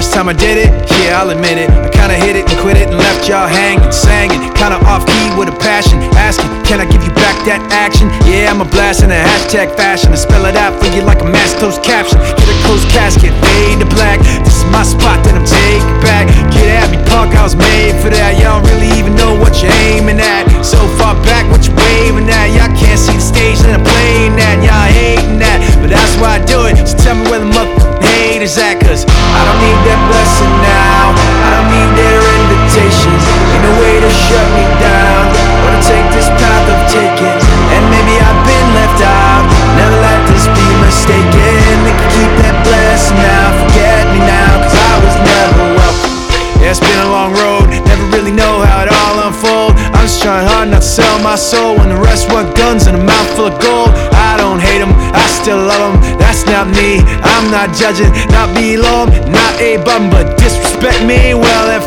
First time I did it, yeah, I'll admit it. I kinda hit it and quit it and left y'all hanging, singing, kinda off key with a passion, asking, can I give you back that action? Yeah, I'm a blast in a hashtag fashion. I spell it out for you like a mass closed caption. Get a closed casket, fade to black. This is my spot that I'm taking back. Get at me, punk, I was made for that. Y'all don't really even know what you're aiming at. So far back, what you waving at? Y'all can't see the stage that I'm playing at. Y'all hating that, but that's why I do it. So tell me where the motherfucking haters at, cause I don't need that blessing now. I don't need their invitations. Ain't no way to shut me down. Wanna take this path I've taken, and maybe I've been left out. Never let this be mistaken. They can keep that blessing now. Forget me now, cause I was never welcome. Yeah, it's been a long road. Never really know how it all unfolds. I'm just trying hard not to sell my soul. When the rest want guns and a mouthful of gold. I don't hate them, I still love them. That's not me, I'm not judging. Not below them, not a bum. But disrespect me, well if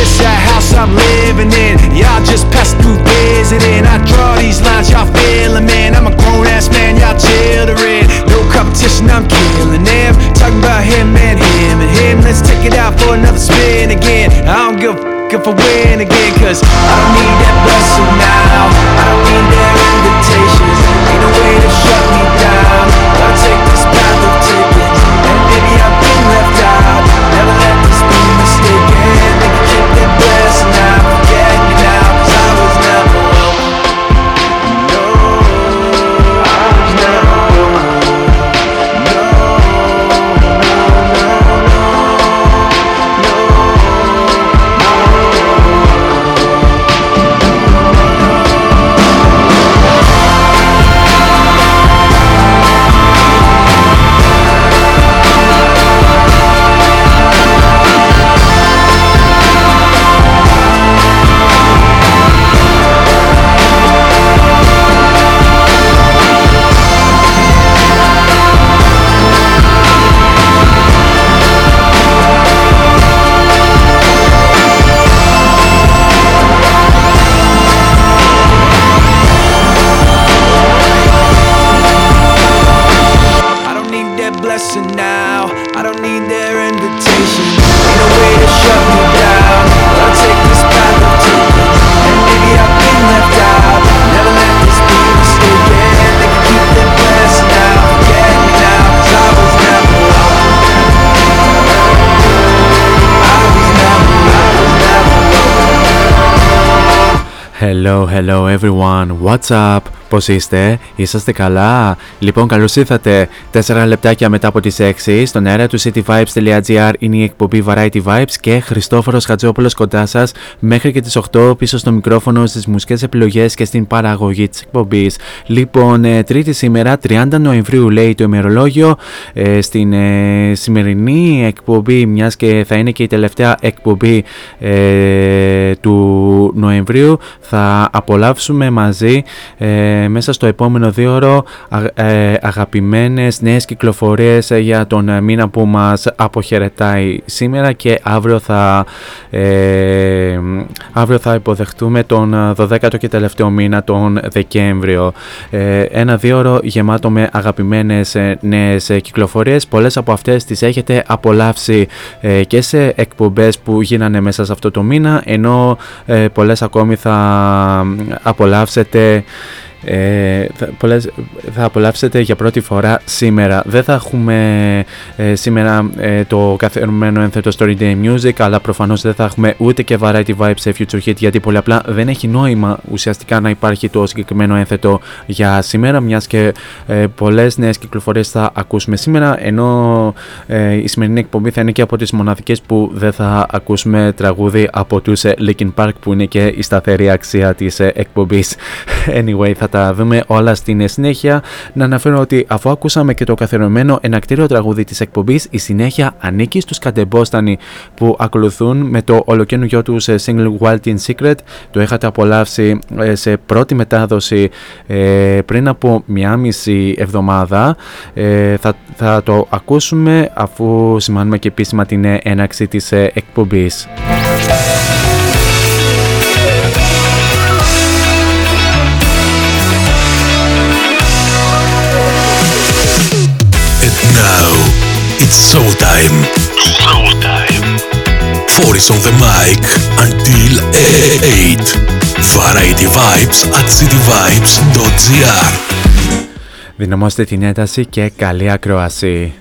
it's that house I'm living in. Y'all just pass through visiting. I draw these lines, y'all feeling, man. I'm a grown ass man, y'all children. No competition, I'm killing them. Talking about him and him and him. Let's take it out for another spin again. I don't give a f*** if I win again. Cause I don't need that blessing now. I don't need their invitations. Ain't no way to shut me down. I'll take this path of tickets. And maybe I've been left out. Never let this be mistaken. Blessed now, forget me now, cause I was never welcome. No, I was never welcome. No, Hello, hello everyone, what's up, πώς είστε, είσαστε καλά? Λοιπόν, καλώς ήρθατε, 4 λεπτάκια μετά από τις 6 στον αέρα του cityvibes.gr είναι η εκπομπή Variety Vibes και Χριστόφορος Χατζόπουλος κοντά σας μέχρι και τις 8 πίσω στο μικρόφωνο, στις μουσικές επιλογές και στην παραγωγή της εκπομπής. Λοιπόν, Τρίτη σήμερα, 30 Νοεμβρίου λέει το ημερολόγιο, στην σημερινή εκπομπή, μιας και θα είναι και η τελευταία εκπομπή του Νοεμβρίου, θα απολαύσουμε μαζί μέσα στο επόμενο 2ωρο αγαπημένες νέες κυκλοφορίες για τον μήνα που μας αποχαιρετάει σήμερα, και αύριο θα υποδεχτούμε τον 12ο και τελευταίο μήνα, τον Δεκέμβριο. Ένα 2ωρο γεμάτο με αγαπημένες νέες κυκλοφορίες. Πολλές από αυτές τις έχετε απολαύσει και σε εκπομπές που γίνανε μέσα σε αυτό το μήνα, ενώ πολλές ακόμη θα απολαύσετε για πρώτη φορά σήμερα. Δεν θα έχουμε σήμερα το καθιερωμένο ένθετο Story Day Music, αλλά προφανώς δεν θα έχουμε ούτε και Variety Vibes σε Future Hit, γιατί πολύ απλά δεν έχει νόημα ουσιαστικά να υπάρχει το συγκεκριμένο ένθετο για σήμερα, μιας και πολλές νέες κυκλοφορίες θα ακούσουμε σήμερα, ενώ η σημερινή εκπομπή θα είναι και από τις μοναδικές που δεν θα ακούσουμε τραγούδι από τους Linkin Park, που είναι και η σταθερή αξία της εκπομπής. Anyway, θα τα δούμε όλα στην συνέχεια. Να αναφέρω ότι αφού ακούσαμε και το καθιερωμένο ενακτήριο τραγούδι της εκπομπής, η συνέχεια ανήκει στους κατεμπόστανοι που ακολουθούν με το ολοκαινούριο του single Wild in Secret. Το είχατε απολαύσει σε πρώτη μετάδοση πριν από 1,5 εβδομάδα. Θα το ακούσουμε αφού σημάνουμε και επίσημα την έναρξη της εκπομπής. It's soul time. 4 is on the mic until 8. Variety Vibes at cityvibes.gr. Δυναμώστε την ένταση και καλή ακρόαση.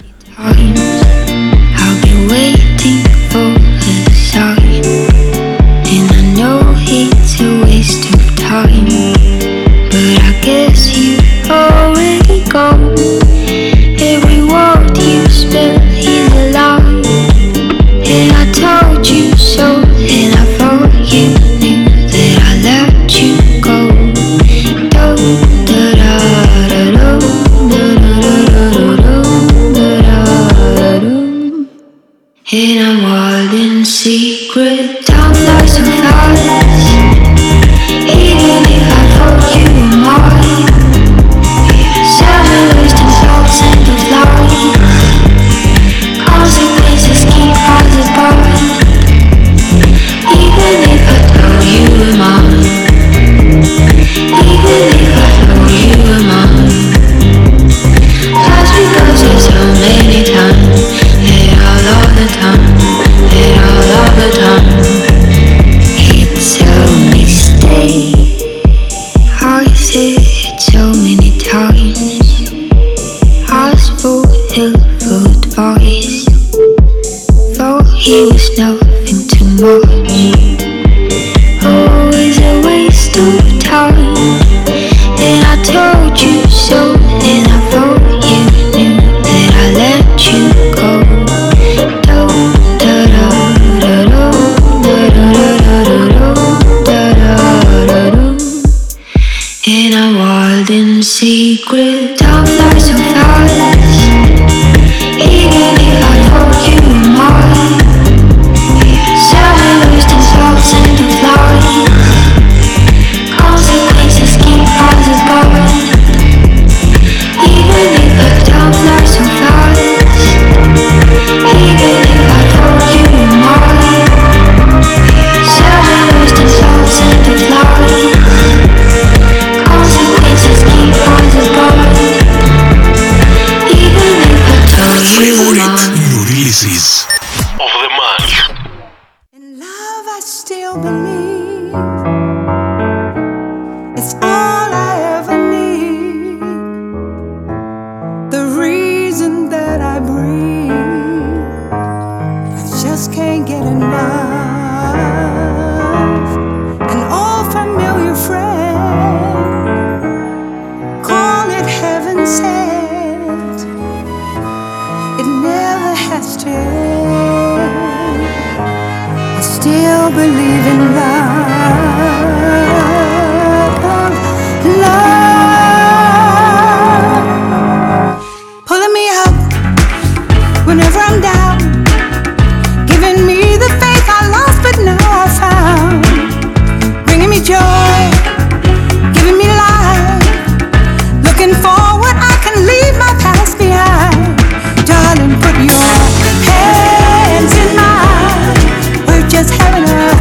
Just having a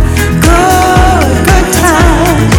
good time.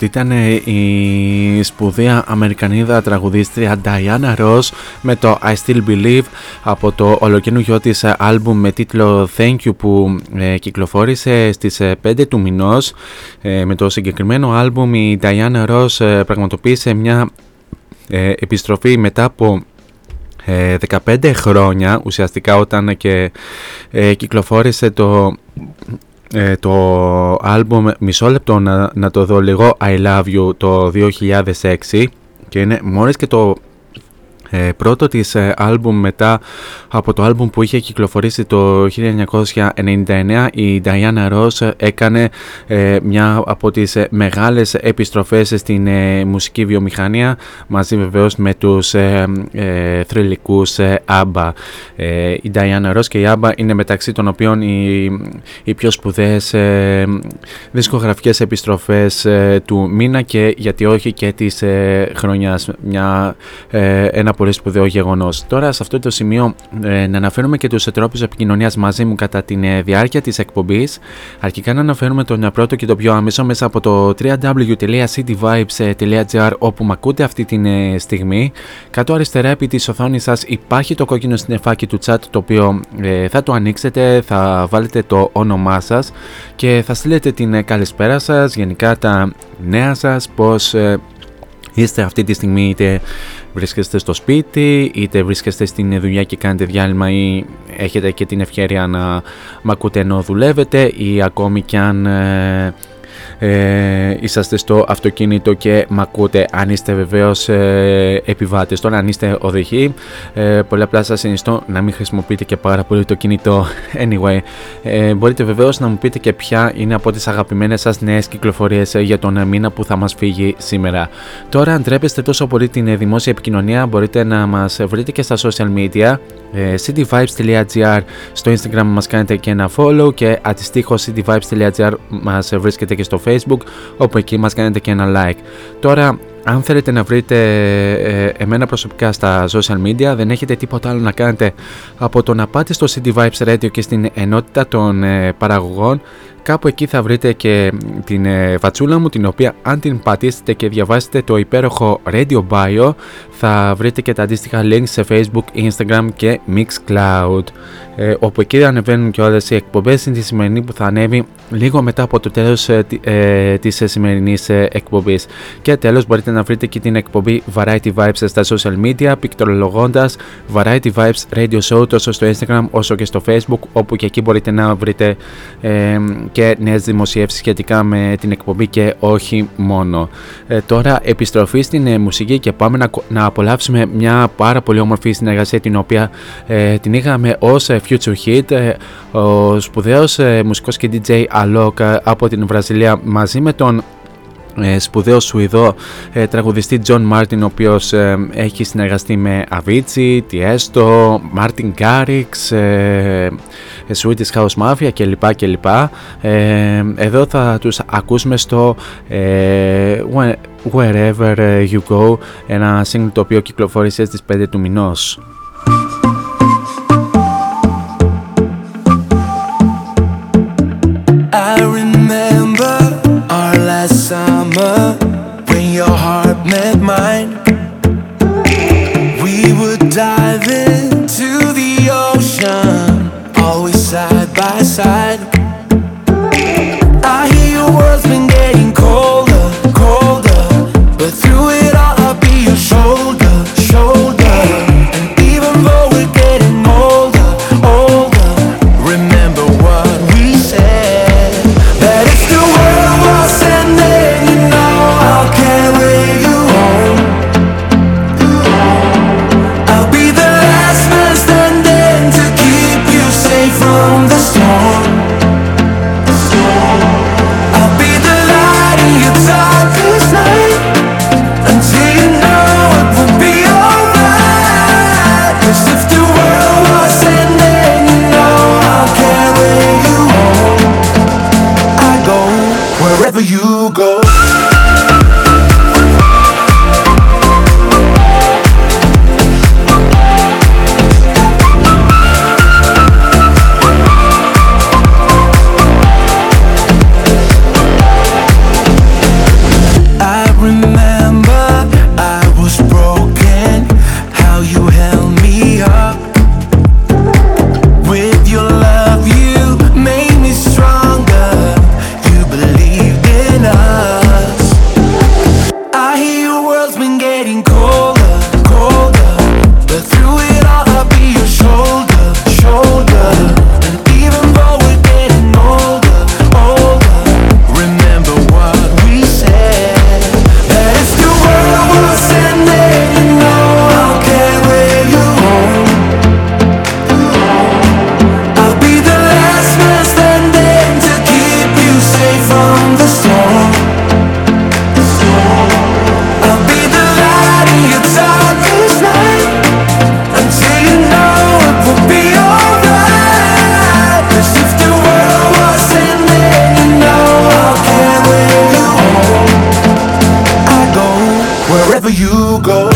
Αυτή ήταν η σπουδαία Αμερικανίδα τραγουδίστρια Diana Ross με το I Still Believe από το ολοκαινούριο της άλμπουμ με τίτλο Thank You που κυκλοφόρησε στις 5 του μηνός. Με το συγκεκριμένο άλμπουμ η Diana Ross πραγματοποίησε μια επιστροφή μετά από 15 χρόνια ουσιαστικά, όταν και κυκλοφόρησε το άλμπουμ, μισό λεπτό να το δω λίγο, I Love You το 2006, και είναι μόλις και το πρώτο της άλμπουμ μετά από το άλμπουμ που είχε κυκλοφορήσει το 1999. Η Diana Ross έκανε μια από τις μεγάλες επιστροφές στην μουσική βιομηχανία, μαζί βεβαίως με τους θρυλικούς ABBA. Η Diana Ross και η ABBA είναι μεταξύ των οποίων οι πιο σπουδαίες δισκογραφικές επιστροφές του μήνα και γιατί όχι και της χρονιάς. Ένα πολύ σπουδαίο γεγονός. Τώρα σε αυτό το σημείο να αναφέρουμε και τους τρόπους επικοινωνίας μαζί μου κατά τη διάρκεια της εκπομπής. Αρχικά να αναφέρουμε τον πρώτο και το πιο άμεσο μέσα από το www.cityvibes.gr, όπου με ακούτε αυτή τη στιγμή. Κάτω αριστερά επί της οθόνης σας υπάρχει το κόκκινο συννεφάκι του chat, το οποίο θα το ανοίξετε, θα βάλετε το όνομά σας και θα στείλετε την καλησπέρα σας, γενικά τα νέα σας, πώς είστε αυτή τη στιγμή, είτε βρίσκεστε στο σπίτι, είτε βρίσκεστε στην δουλειά και κάνετε διάλειμμα, ή έχετε και την ευκαιρία να μ' ακούτε ενώ δουλεύετε, ή ακόμη κι αν είσαστε στο αυτοκίνητο και μ' ακούτε, αν είστε βεβαίως επιβάτες. Τώρα αν είστε οδηγοί, πολύ απλά σας συνιστώ να μην χρησιμοποιείτε και πάρα πολύ το κινητό. Anyway, μπορείτε βεβαίως να μου πείτε και ποια είναι από τις αγαπημένες σας νέες κυκλοφορίες για τον μήνα που θα μας φύγει σήμερα. Τώρα, αν ντρέπεστε τόσο πολύ την δημόσια επικοινωνία, μπορείτε να μας βρείτε και στα social media. Cityvibes.gr στο Instagram μας κάνετε και ένα follow, και αντιστοίχως cityvibes.gr μας βρίσκεται και στο Facebook, όπου εκεί μας κάνετε και ένα like. Τώρα, αν θέλετε να βρείτε εμένα προσωπικά στα social media, δεν έχετε τίποτα άλλο να κάνετε από το να πάτε στο City Vibes Radio και στην ενότητα των παραγωγών. Κάπου εκεί θα βρείτε και την φατσούλα μου, την οποία αν την πατήσετε και διαβάσετε το υπέροχο Radio Bio, θα βρείτε και τα αντίστοιχα links σε Facebook, Instagram και Mixcloud, όπου εκεί ανεβαίνουν και όλες οι εκπομπές. Είναι τη σημερινή που θα ανέβει λίγο μετά από το τέλος της σημερινής εκπομπής. Και τέλος, μπορείτε να βρείτε και την εκπομπή Variety Vibes στα social media, πικτρολογώντας Variety Vibes Radio Show τόσο στο Instagram όσο και στο Facebook, όπου και εκεί μπορείτε να βρείτε και νέες δημοσιεύσεις σχετικά με την εκπομπή και όχι μόνο. Τώρα επιστροφή στην μουσική, και πάμε να απολαύσουμε μια πάρα πολύ όμορφη συνεργασία, την οποία την είχαμε ως Future Hit. Ο σπουδαίος μουσικός και DJ Alok από την Βραζιλία, μαζί με τον σπουδαίο Σουηδό τραγουδιστή John Martin, ο οποίος έχει συνεργαστεί με Avicii, Tiesto, Martin Garrix, Swedish House Mafia κλπ. Εδώ θα τους ακούσουμε στο Wherever You Go, ένα single το οποίο κυκλοφόρησε στις 5 του μηνός. Summer, when your heart met mine, we would dive into the ocean, always side by side. I hear your world's been getting colder, colder, but through it all I'll be your shoulder, shoulder. And even though we're getting older, older, remember what we said, that if the world was ending, from the storm. wherever you go.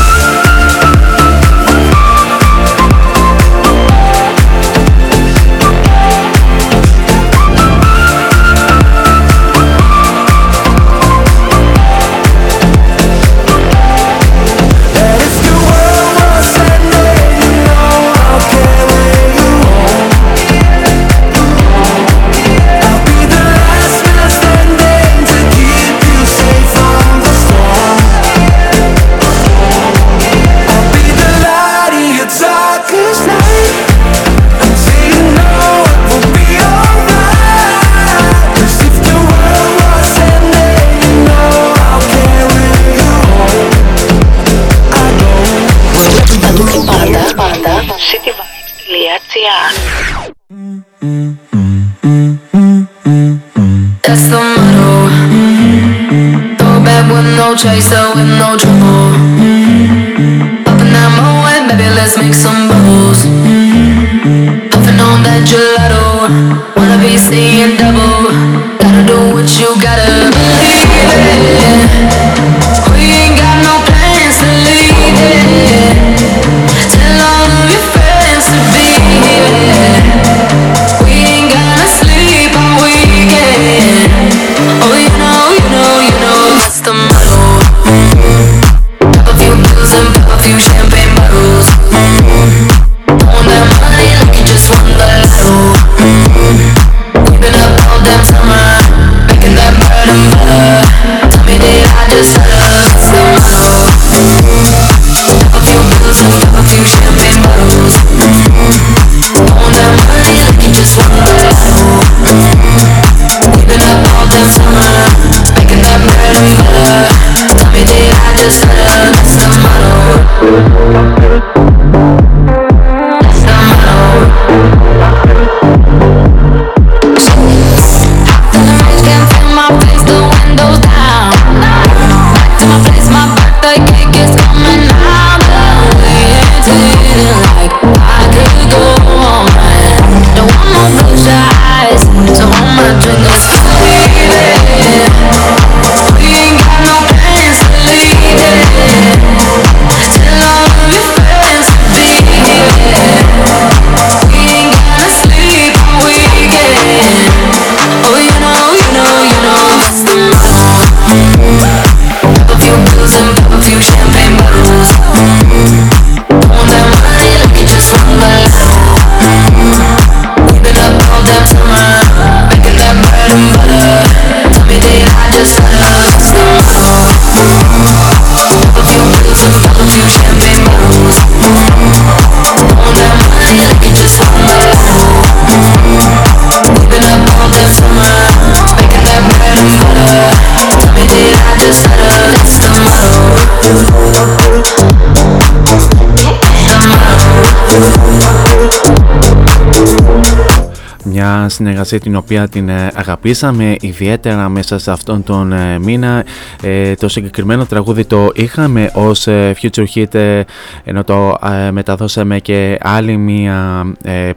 That's the motto. Throw back with no chaser, with no trouble. Up in that Moet, baby, let's make some bubbles. Puffin' on that gelato, wanna be seeing double. Gotta do what you gotta believe in. Συνεργασία την οποία την αγαπήσαμε ιδιαίτερα μέσα σε αυτόν τον μήνα. Το συγκεκριμένο τραγούδι το είχαμε ως future hit, ενώ το μεταδώσαμε και άλλη μία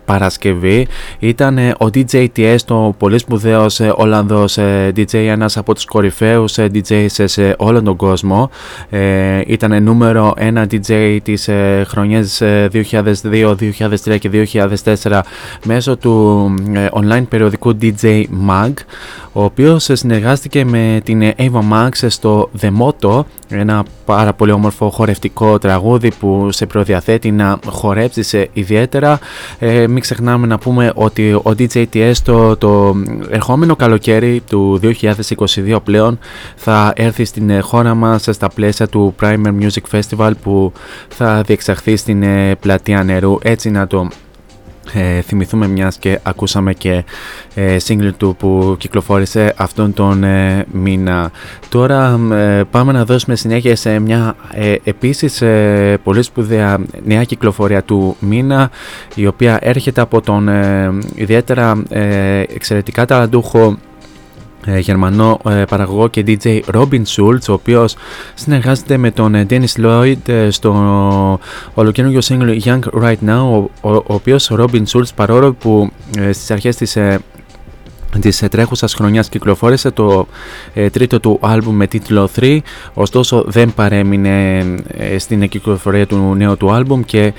Παρασκευή. Ήταν ο DJ TS, το πολύ σπουδαίος Ολλανδός DJ, ένας από τους κορυφαίους DJs σε όλο τον κόσμο. Ήταν νούμερο 1 DJ της χρονιές 2002, 2003 και 2004 μέσω του online περιοδικού DJ Mag, ο οποίος συνεργάστηκε με την Ava Max στο The Motto, ένα πάρα πολύ όμορφο χορευτικό τραγούδι που σε προδιαθέτει να χορέψεις ιδιαίτερα. Μην ξεχνάμε να πούμε ότι ο DJ Tiesto το ερχόμενο καλοκαίρι του 2022 πλέον θα έρθει στην χώρα μας στα πλαίσια του Prime Music Festival που θα διεξαχθεί στην Πλατεία Νερού. Έτσι να το θυμηθούμε, μιας και ακούσαμε και single του που κυκλοφόρησε αυτόν τον μήνα. Τώρα πάμε να δώσουμε συνέχεια σε μια επίσης πολύ σπουδαία νέα κυκλοφορία του μήνα, η οποία έρχεται από τον ιδιαίτερα εξαιρετικά ταλαντούχο γερμανό παραγωγό και DJ Robin Schultz, ο οποίος συνεργάζεται με τον Dennis Lloyd στο ολοκαινούργιο single Young Right Now, ο οποίος Robin Schultz, παρόλο που στις αρχές της της τρέχουσας χρονιάς κυκλοφόρησε το τρίτο του άλμπουμ με τίτλο 3, ωστόσο δεν παρέμεινε στην κυκλοφορία του νέου του άλμπουμ και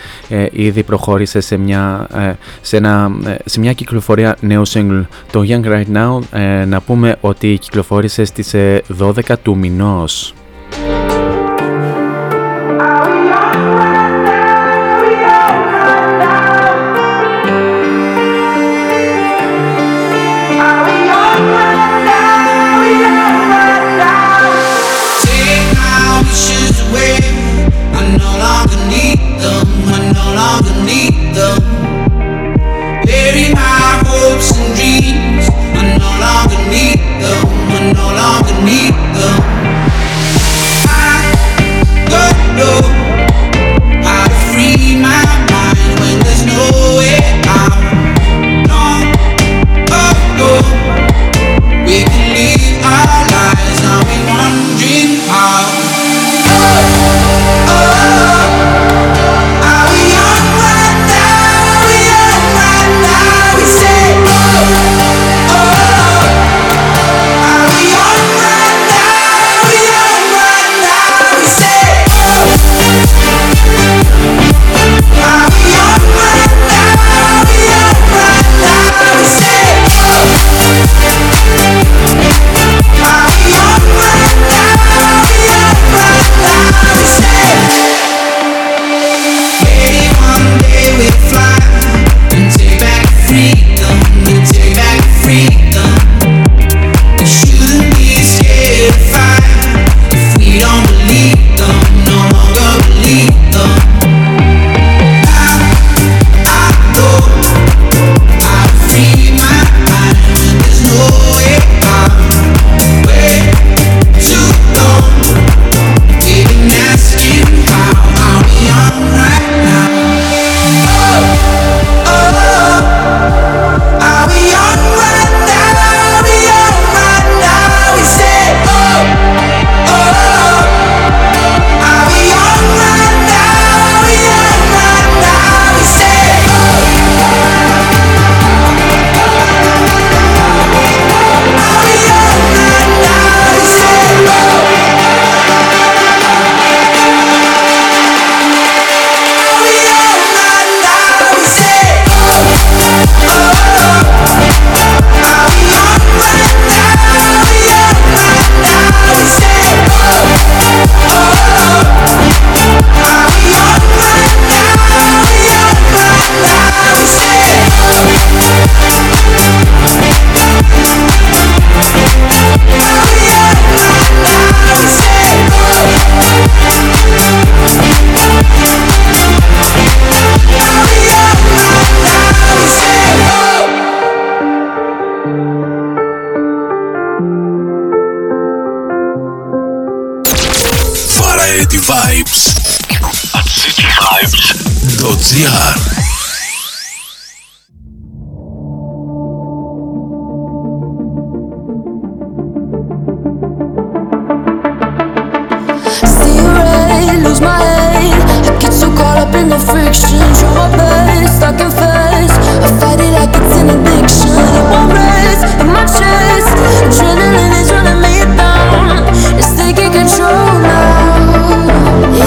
ήδη προχώρησε σε μια κυκλοφορία νέου single. Το Young Right Now να πούμε ότι κυκλοφόρησε στις 12 του μηνός.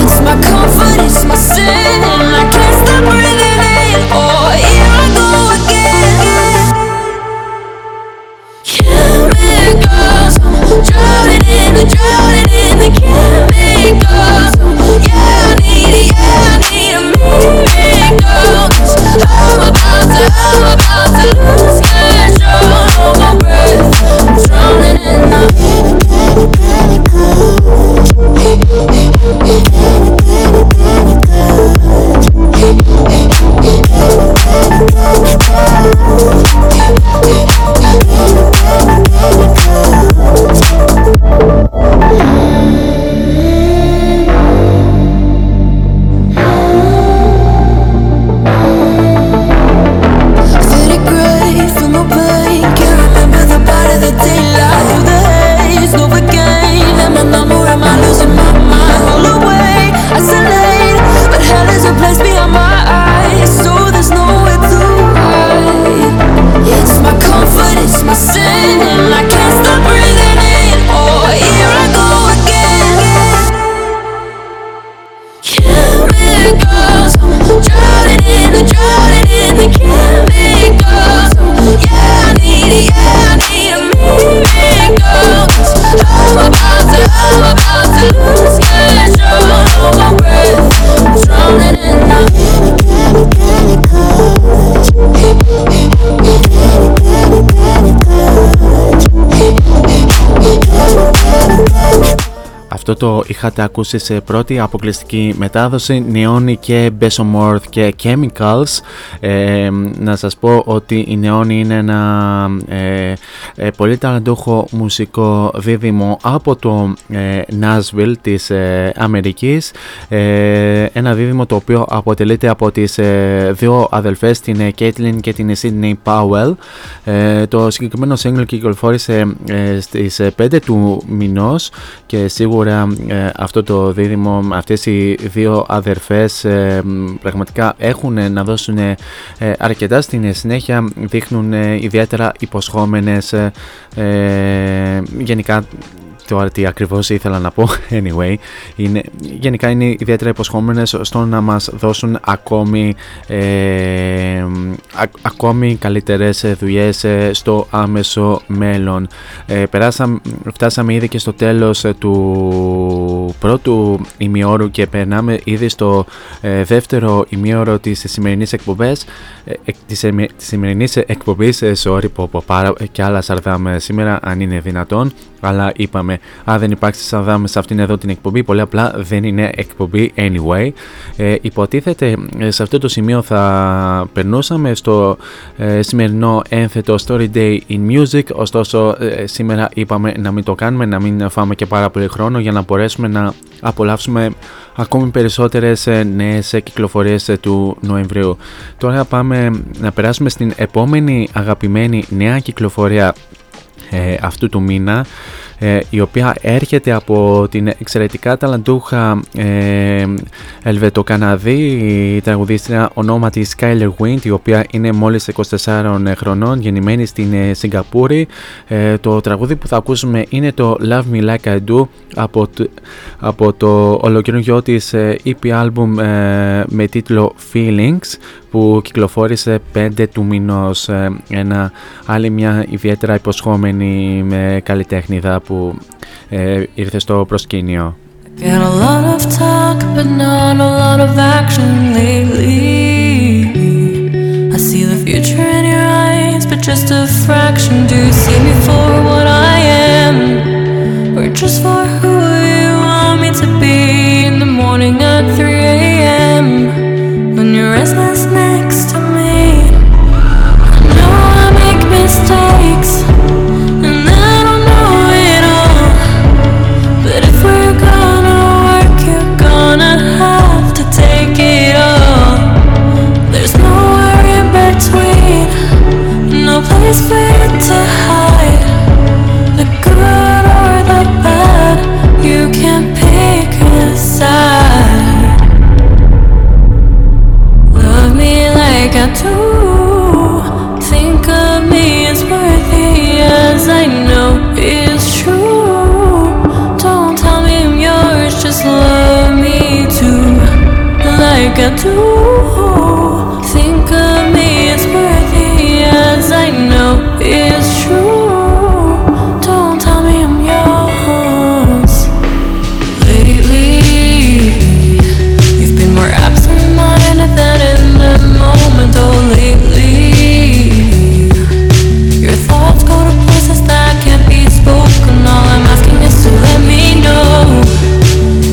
It's my comfort, it's my sin, I can't stop breathing in. Αυτό το είχατε ακούσει σε πρώτη αποκλειστική μετάδοση, Neoni και Besomorth και Chemicals. Να σας πω ότι η Neoni είναι ένα πολύ ταλαντούχο μουσικό δίδυμο από το Nashville της Αμερικής, ένα δίδυμο το οποίο αποτελείται από τις δύο αδελφές, την Caitlin και την Sydney Powell. Το συγκεκριμένο single κυκλοφόρησε στις 5 του μηνός και σίγουρα αυτό το δίδυμο, αυτές οι δύο αδερφές πραγματικά έχουν να δώσουν αρκετά στην συνέχεια, δείχνουν ιδιαίτερα υποσχόμενες γενικά. Το τι ακριβώς ήθελα να πω, anyway, γενικά είναι ιδιαίτερα υποσχόμενες στο να μας δώσουν ακόμη, ακόμη καλύτερες δουλειές στο άμεσο μέλλον. Φτάσαμε ήδη και στο τέλος του πρώτου ημιώρου και περνάμε ήδη στο δεύτερο ημιώρο της σημερινής εκπομπής. Και άλλα σαρδάμε σήμερα αν είναι δυνατόν. Αλλά είπαμε, αν δεν υπάρξει σαρδάμε σε αυτήν εδώ την εκπομπή, πολύ απλά δεν είναι εκπομπή anyway. Υποτίθεται σε αυτό το σημείο θα περνούσαμε στο σημερινό ένθετο Story Day in Music. Ωστόσο σήμερα είπαμε να μην το κάνουμε, να μην φάμε και πάρα πολύ χρόνο για να μπορέσουμε να απολαύσουμε ακόμη περισσότερες νέες κυκλοφορίες του Νοεμβρίου. Τώρα πάμε να περάσουμε στην επόμενη αγαπημένη νέα κυκλοφορία αυτού του μήνα, η οποία έρχεται από την εξαιρετικά ταλαντούχα Ελβετοκαναδή τραγουδίστρια ονόματι Skyler Wind, η οποία είναι μόλις 24 χρονών, γεννημένη στην Σιγκαπούρη. Το τραγούδι που θα ακούσουμε είναι το Love Me Like I Do από το ολοκαινούργιο της EP album με τίτλο Feelings, που κυκλοφόρησε 5 του μηνός. Άλλη μια ιδιαίτερα υποσχόμενη καλλιτέχνηδα που ήρθε στο προσκήνιο. When your restless next to me, I know I make mistakes and I don't know it all, but if we're gonna work, you're gonna have to take it all. There's nowhere in between, no place for you to hide. The good or the bad, you can't pick a side. Got to think of me as worthy as I know is true. Don't tell me I'm yours, just love me too. Like I do, think of me as worthy as I know is true.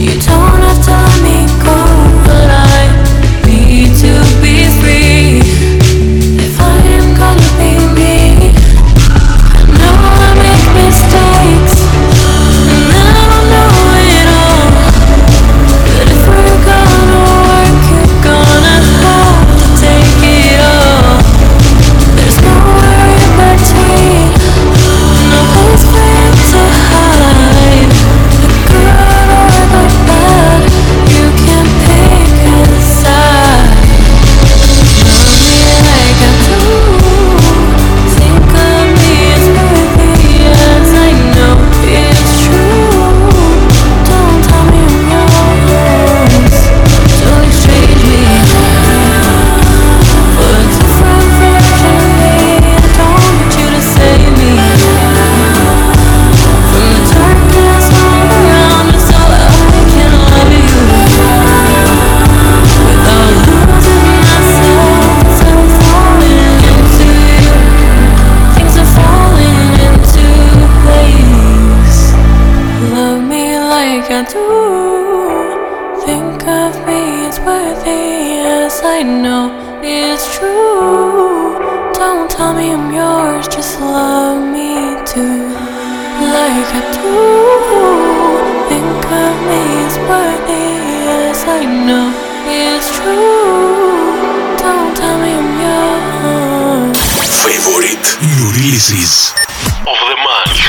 You don't have to let me go, but I need to. of me is worthy, yes I know it's true. Don't tell me I'm yours, just love me too. Like I do, think of me as worthy, yes I know it's true. Don't tell me I'm yours. Favorite new releases of the month.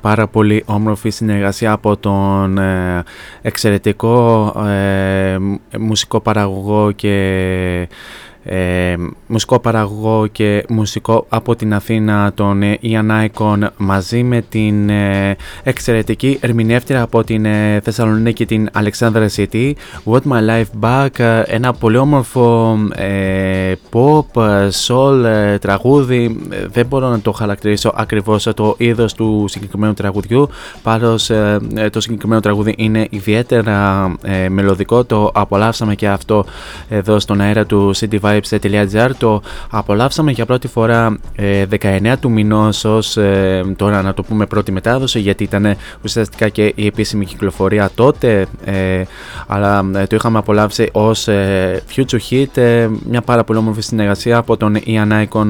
Πάρα πολύ όμορφη συνεργασία από τον εξαιρετικό μουσικό παραγωγό και μουσικό από την Αθήνα, τον Ian Icon, μαζί με την εξαιρετική ερμηνεύτρια από την Θεσσαλονίκη, την Αλεξάνδρα Σιετή, What My Life Back, ένα πολύ όμορφο pop, soul τραγούδι. Δεν μπορώ να το χαρακτηρίσω ακριβώς το είδος του συγκεκριμένου τραγουδιού, πάντως το συγκεκριμένο τραγούδι είναι ιδιαίτερα μελωδικό, το απολαύσαμε και αυτό εδώ στον αέρα του cityvibes.gr. cityvibes.gr το απολαύσαμε για πρώτη φορά 19 του μηνός ως τώρα να το πούμε πρώτη μετάδοση, γιατί ήταν ουσιαστικά και η επίσημη κυκλοφορία τότε, αλλά το είχαμε απολαύσει ως future hit, μια πάρα πολύ όμορφη συνεργασία από τον Ian Icon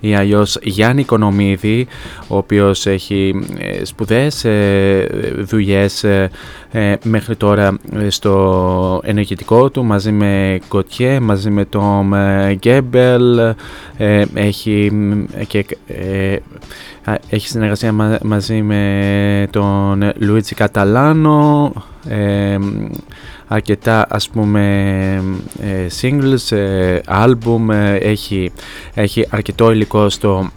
ή αλλιώς Γιάννη Οικονομίδη, ο οποίος έχει σπουδές δουλειές μέχρι τώρα στο ενεργητικό του, μαζί με Κοτιέ, μαζί με τον Γκέμπελ, έχει και έχει συνεργασία μαζί με τον Λουίτσι Καταλάνο, αρκετά ας πούμε singles, album, έχει αρκετό υλικό στο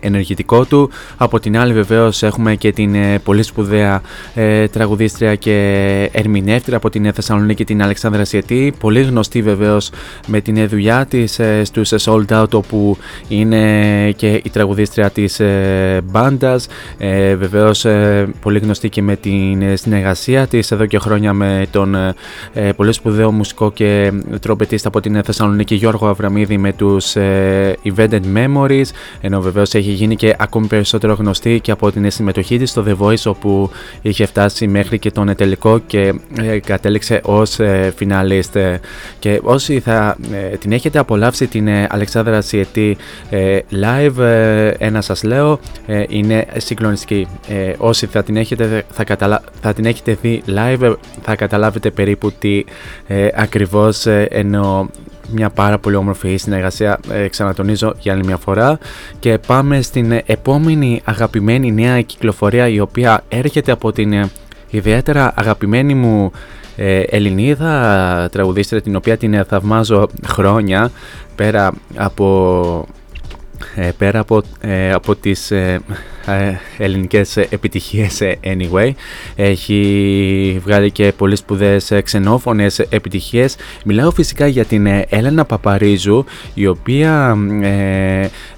ενεργητικό του. Από την άλλη βεβαίως έχουμε και την πολύ σπουδαία τραγουδίστρια και ερμηνεύτρια από την Θεσσαλονίκη, την Αλεξάνδρα Σιετή, πολύ γνωστή βεβαίως με την δουλειά της στους Sold Out, όπου είναι και η τραγουδίστρια της μπάντας, βεβαίως πολύ γνωστή και με την συνεργασία της εδώ και χρόνια με τον πολύ σπουδαίο μουσικό και τρομπετίστα από την Θεσσαλονίκη Γιώργο Αβραμίδη με τους Evented Memories, ενώ βεβαίως έχει γίνει και ακόμη περισσότερο γνωστή και από την συμμετοχή της στο The Voice, όπου είχε φτάσει μέχρι και τον τελικό και κατέληξε ως φιναλίστ. Και όσοι θα την έχετε απολαύσει την Αλεξάνδρα Σιετή live, ένα σας λέω, είναι συγκλονιστική. Όσοι θα την έχετε, θα την έχετε δει live, θα καταλάβετε περίπου τι ακριβώς εννοώ. Μια πάρα πολύ όμορφη συνεργασία, ξανατονίζω για άλλη μια φορά, και πάμε στην επόμενη αγαπημένη νέα κυκλοφορία, η οποία έρχεται από την ιδιαίτερα αγαπημένη μου Ελληνίδα τραγουδίστρια, την οποία την θαυμάζω χρόνια πέρα από από τις ελληνικές επιτυχίες. Anyway, έχει βγάλει και πολύ σπουδαίες ξενόφωνες επιτυχίες. Μιλάω φυσικά για την Έλενα Παπαρίζου, η οποία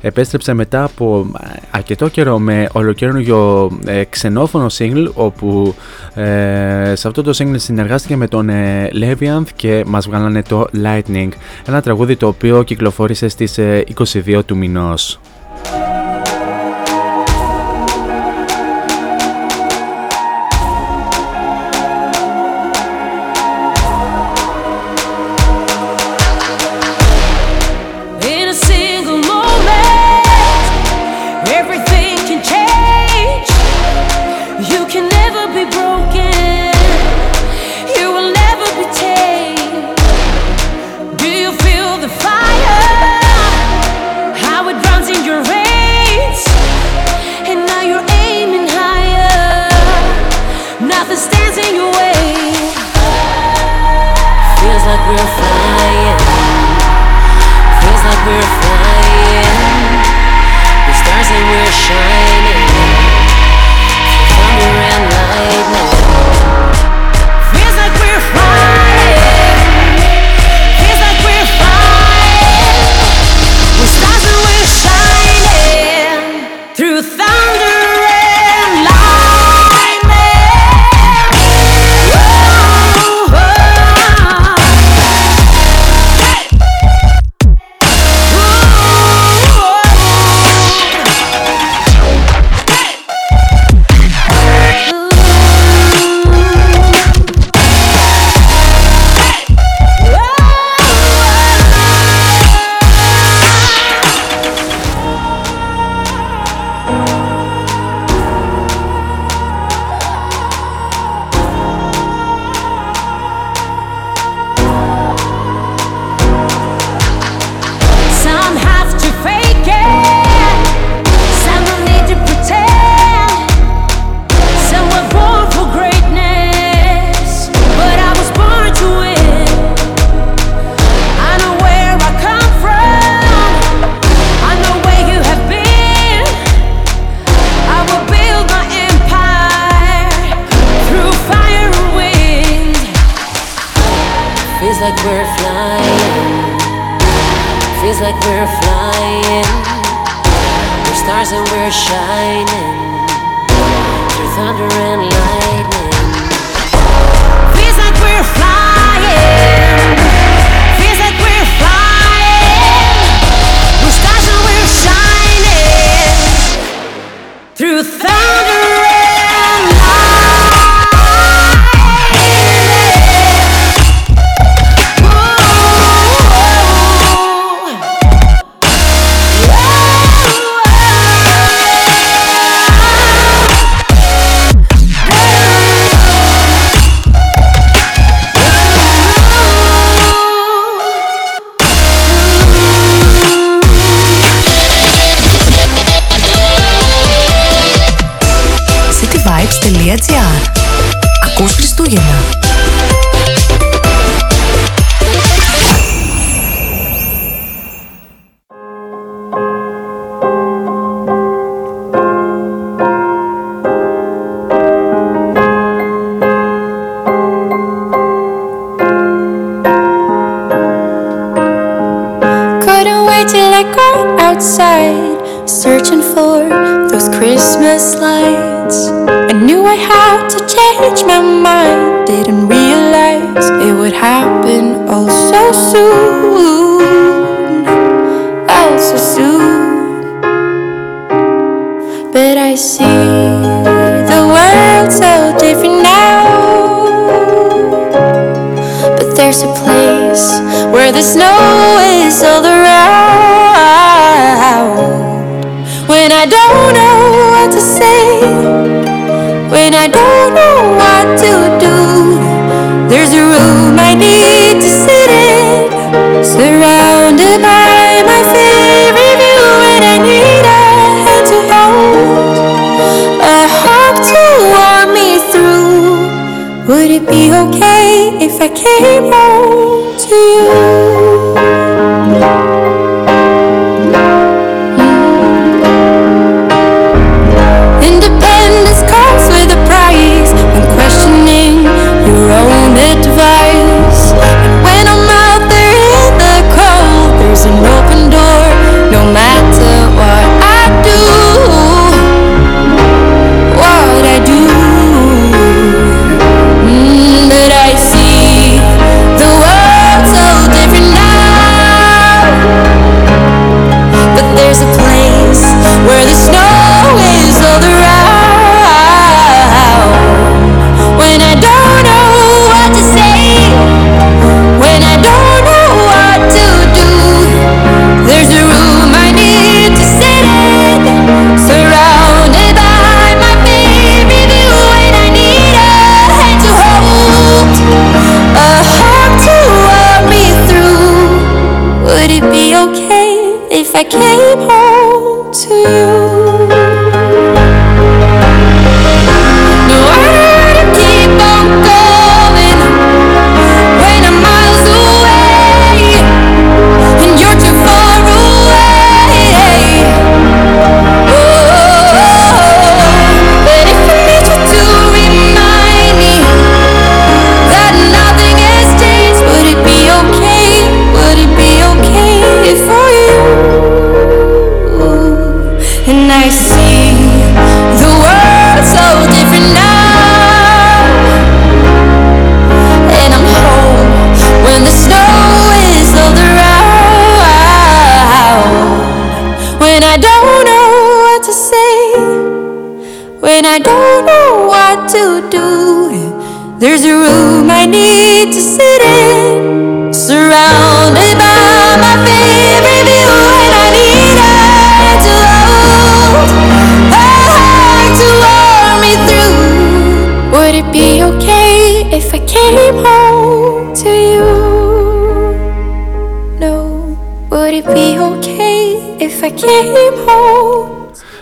επέστρεψε μετά από αρκετό καιρό με ολοκαίρινο ξενόφωνο single, όπου σε αυτό το single συνεργάστηκε με τον Levianth και μας βγάλανε το Lightning, ένα τραγούδι το οποίο κυκλοφόρησε στις 22 του μηνός. Feels like we're flying. Feels like we're flying. Χριστούγεννα.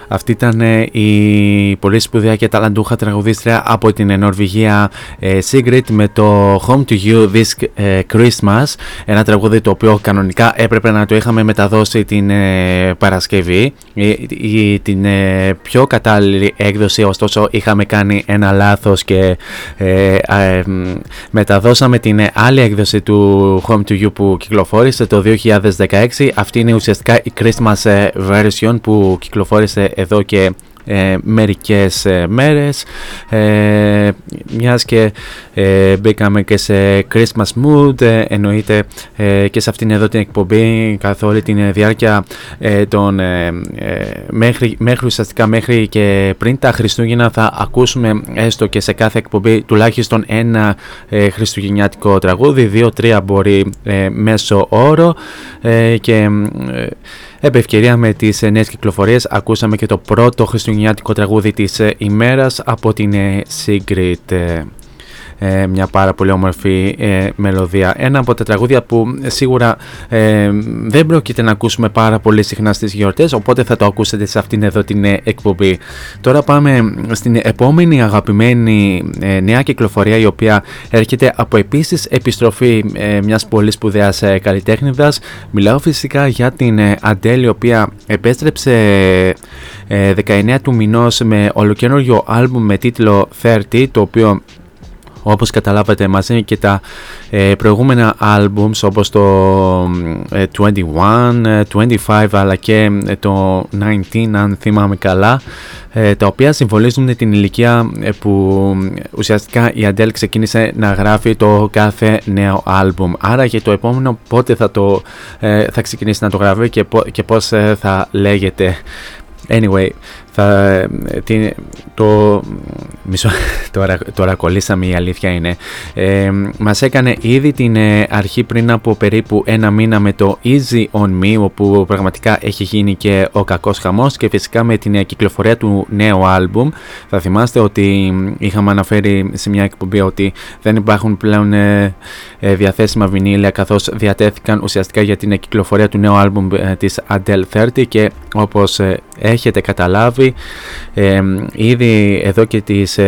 Αυτή ήταν η πολύ σπουδαία και ταλαντούχα τραγουδίστρια από την Νορβηγία Sigrid με το Home to You This Christmas, ένα τραγούδι το οποίο κανονικά έπρεπε να το είχαμε μεταδώσει την Παρασκευή. Την πιο κατάλληλη έκδοση, ωστόσο είχαμε κάνει ένα λάθος και μεταδώσαμε την άλλη έκδοση του Home to You που κυκλοφόρησε το 2016. Αυτή είναι ουσιαστικά η Christmas version που κυκλοφόρησε εδώ και μερικές μέρες, μιας και μπήκαμε και σε Christmas mood, εννοείται και σε αυτήν εδώ την εκπομπή καθ' όλη την διάρκεια μέχρι ουσιαστικά μέχρι και πριν τα Χριστούγεννα θα ακούσουμε έστω και σε κάθε εκπομπή τουλάχιστον ένα χριστουγεννιάτικο τραγούδι, 2-3 μπορεί μέσο όρο, και επ' ευκαιρία με τις νέες κυκλοφορίες ακούσαμε και το πρώτο χριστουγεννιάτικο τραγούδι της ημέρας από την Sigrid. μια πάρα πολύ όμορφη μελωδία. Ένα από τα τραγούδια που σίγουρα δεν πρόκειται να ακούσουμε πάρα πολύ συχνά στις γιορτές, οπότε θα το ακούσετε σε αυτήν εδώ την εκπομπή. Τώρα πάμε στην επόμενη αγαπημένη νέα κυκλοφορία, η οποία έρχεται από επίσης επιστροφή μιας πολύ σπουδαίας καλλιτέχνηδας. Μιλάω φυσικά για την Adele, η οποία επέστρεψε 19 του μηνός με ολοκαινούριο άλμπουμ με τίτλο 30, το οποίο, όπως καταλάβατε, μαζί και τα προηγούμενα albums όπως το 21, 25 αλλά και το 19 αν θυμάμαι καλά, τα οποία συμβολίζουν την ηλικία που ουσιαστικά η Adele ξεκίνησε να γράφει το κάθε νέο άλμπουμ. Άρα για το επόμενο πότε θα ξεκινήσει να το γράφει και πώς θα λέγεται. Anyway, τώρα κολλήσαμε, η αλήθεια είναι. Μας έκανε ήδη την αρχή πριν από περίπου ένα μήνα με το Easy On Me, όπου πραγματικά έχει γίνει και ο κακός χαμός, και φυσικά με την κυκλοφορία του νέου άλμπουμ. Θα θυμάστε ότι είχαμε αναφέρει σε μια εκπομπή ότι δεν υπάρχουν πλέον διαθέσιμα βινίλια, καθώς διατέθηκαν ουσιαστικά για την κυκλοφορία του νέου άλμπουμ της Adele 30, και όπως έχετε καταλάβει, ήδη εδώ και τις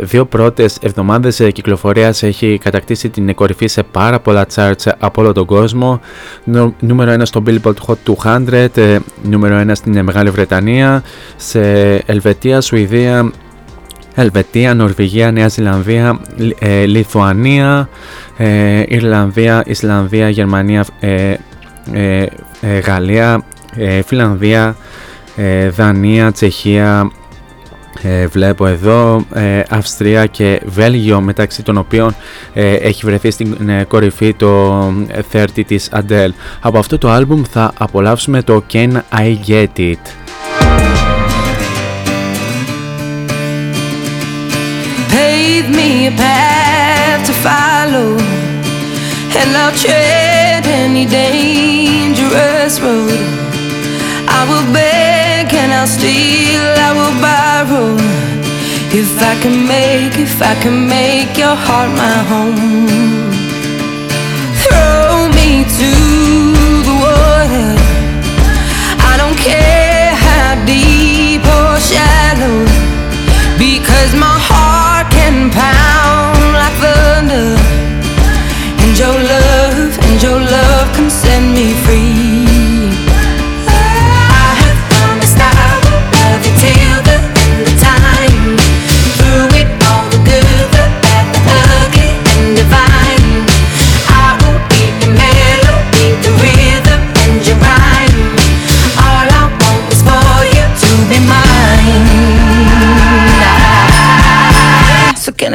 δύο πρώτες εβδομάδες κυκλοφορίας έχει κατακτήσει την κορυφή σε πάρα πολλά charts από όλο τον κόσμο. Νούμερο 1 στο Billboard Hot 200, νούμερο 1 στην Μεγάλη Βρετανία, σε Ελβετία, Σουηδία, Νορβηγία, Νέα Ζηλανδία, Λιθουανία, Ιρλανδία, Ισλανδία, Γερμανία, Γαλλία, Φιλανδία, Δανία, Τσεχία, βλέπω εδώ, Αυστρία και Βέλγιο, μεταξύ των οποίων έχει βρεθεί στην κορυφή το 30 της Adele. Από αυτό το άλμπουμ θα απολαύσουμε το Can I Get It. Pave me a path to follow, and I'll tread any dangerous road. I will bear, and I'll steal, I will borrow. If I can make your heart my home. Throw me to the water, I don't care how deep or shallow, because my heart can pound like thunder, and your love can set me free. Can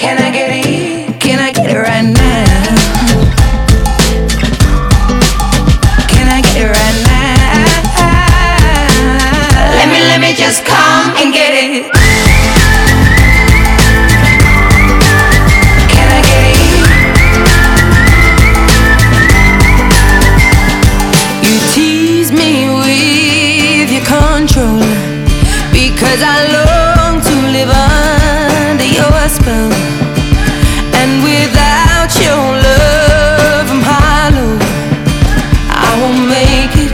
Can I get it? Can I get it right now? Can I get it right now? Let me just come and get it. Cause I long to live under your spell, and without your love I'm hollow. I won't make it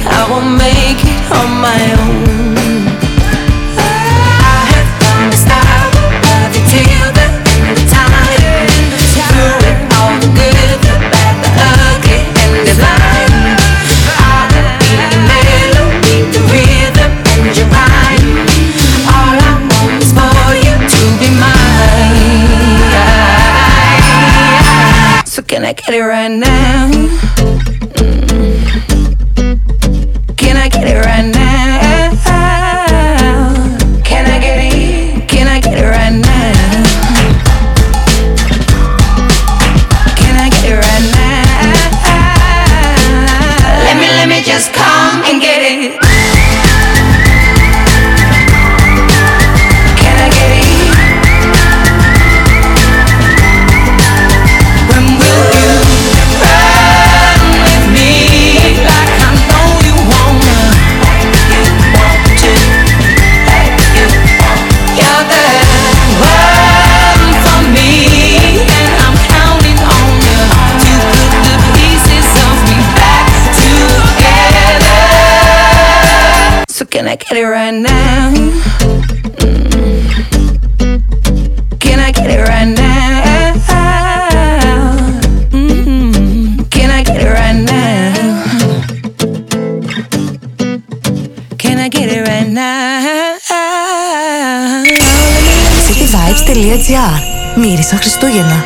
on my own. I have found the star, love you till the end of time, through it all, the good, the bad, the ugly, and the blind. I will be the melody, the rhythm, and your rhyme. Can I get it right now? Mm. Can I get it right now? Can I get it? Can I get it right now? Can I get it right now? Let me just come and get it. Hey! Cityvibes.gr. Μύρισα Χριστούγεννα.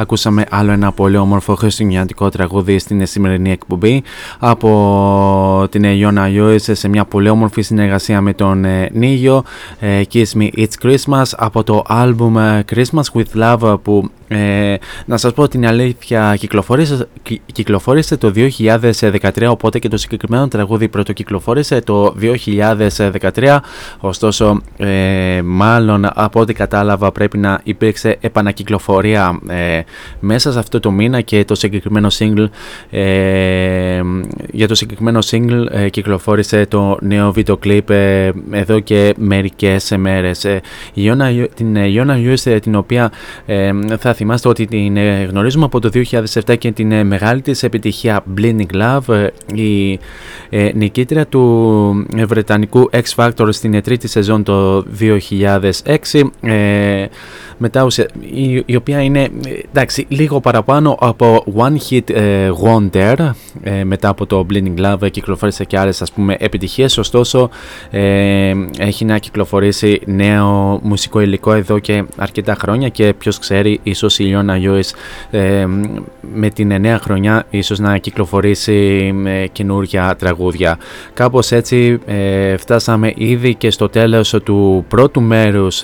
Ακούσαμε άλλο ένα πολύ όμορφο χριστουγεννιάτικο τραγούδι στην σημερινή εκπομπή από την Ιώνα Ιώης σε μια πολύ όμορφη συνεργασία με τον Νίγιο, Kiss Me It's Christmas, από το άλμπουμ Christmas With Love που να σας πω την αλήθεια κυκλοφόρησε το 2013, οπότε και το συγκεκριμένο τραγούδι πρωτοκυκλοφόρησε το 2013, ωστόσο μάλλον από ό,τι κατάλαβα πρέπει να υπήρξε επανακυκλοφορία μέσα σε αυτό το μήνα και το συγκεκριμένο single, για το συγκεκριμένο single κυκλοφόρησε το νέο βίντεο κλιπ εδώ και μερικές μέρες. Την Ιώνα Ιώης, την οποία θα θυμάστε ότι την γνωρίζουμε από το 2007 και την μεγάλη της επιτυχία Bleeding Love, η νικήτρια του Βρετανικού X Factor στην τρίτη σεζόν το 2006, μετά η οποία είναι εντάξει, λίγο παραπάνω από One Hit Wonder, μετά από το Bleeding Love κυκλοφόρησε και άλλες ας πούμε επιτυχίες, ωστόσο έχει να κυκλοφορήσει νέο μουσικό υλικό εδώ και αρκετά χρόνια και ποιος ξέρει, ίσως η Λιώνα Lewis με την νέα χρονιά ίσως να κυκλοφορήσει καινούργια τραγούδια. Κάπως έτσι φτάσαμε ήδη και στο τέλος του πρώτου μέρους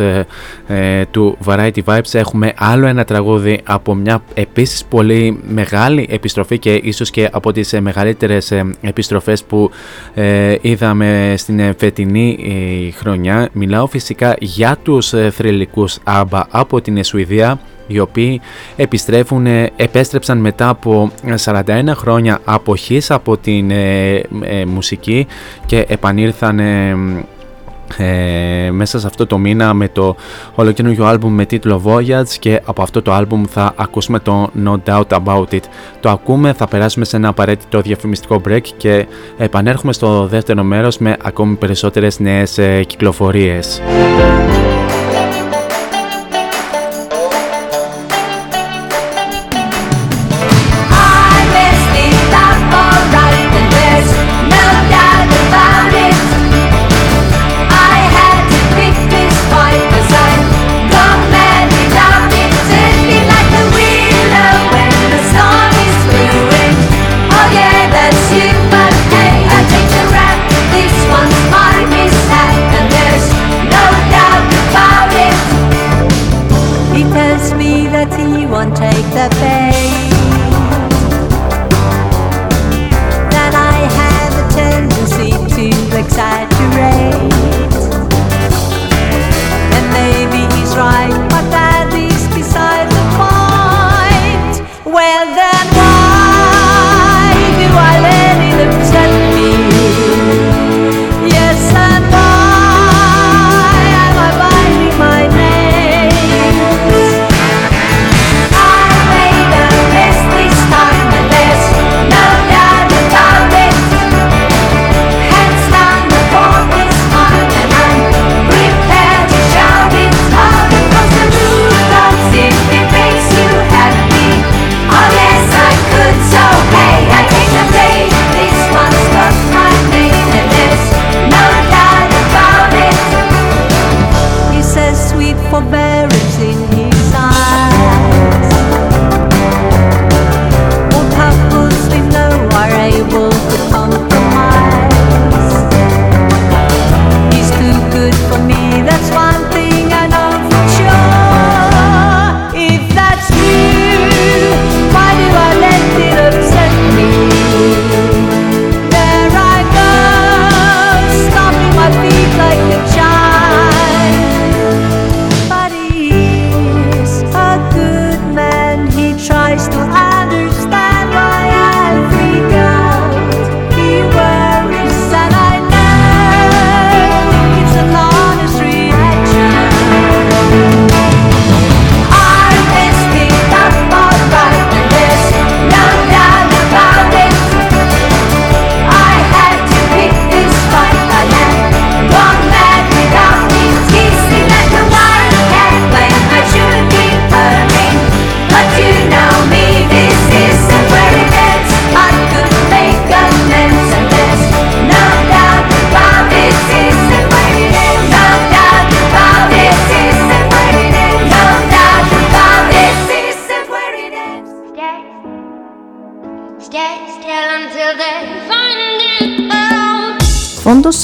του Variety Vibes. Έχουμε άλλο ένα τραγούδι από μια επίσης πολύ μεγάλη επιστροφή και ίσως και από τις μεγαλύτερες επιστροφές που είδαμε στην φετινή χρονιά. Μιλάω φυσικά για τους θρυλικούς ABBA από την Σουηδία, οι οποίοι επέστρεψαν μετά από 41 χρόνια αποχής από την μουσική και επανήλθαν μέσα σε αυτό το μήνα με το ολοκαινούργιο άλμπουμ με τίτλο Voyage, και από αυτό το άλμπουμ θα ακούσουμε το No Doubt About It. Το ακούμε, θα περάσουμε σε ένα απαραίτητο διαφημιστικό break και επανέρχομαι στο δεύτερο μέρος με ακόμη περισσότερες νέες κυκλοφορίες.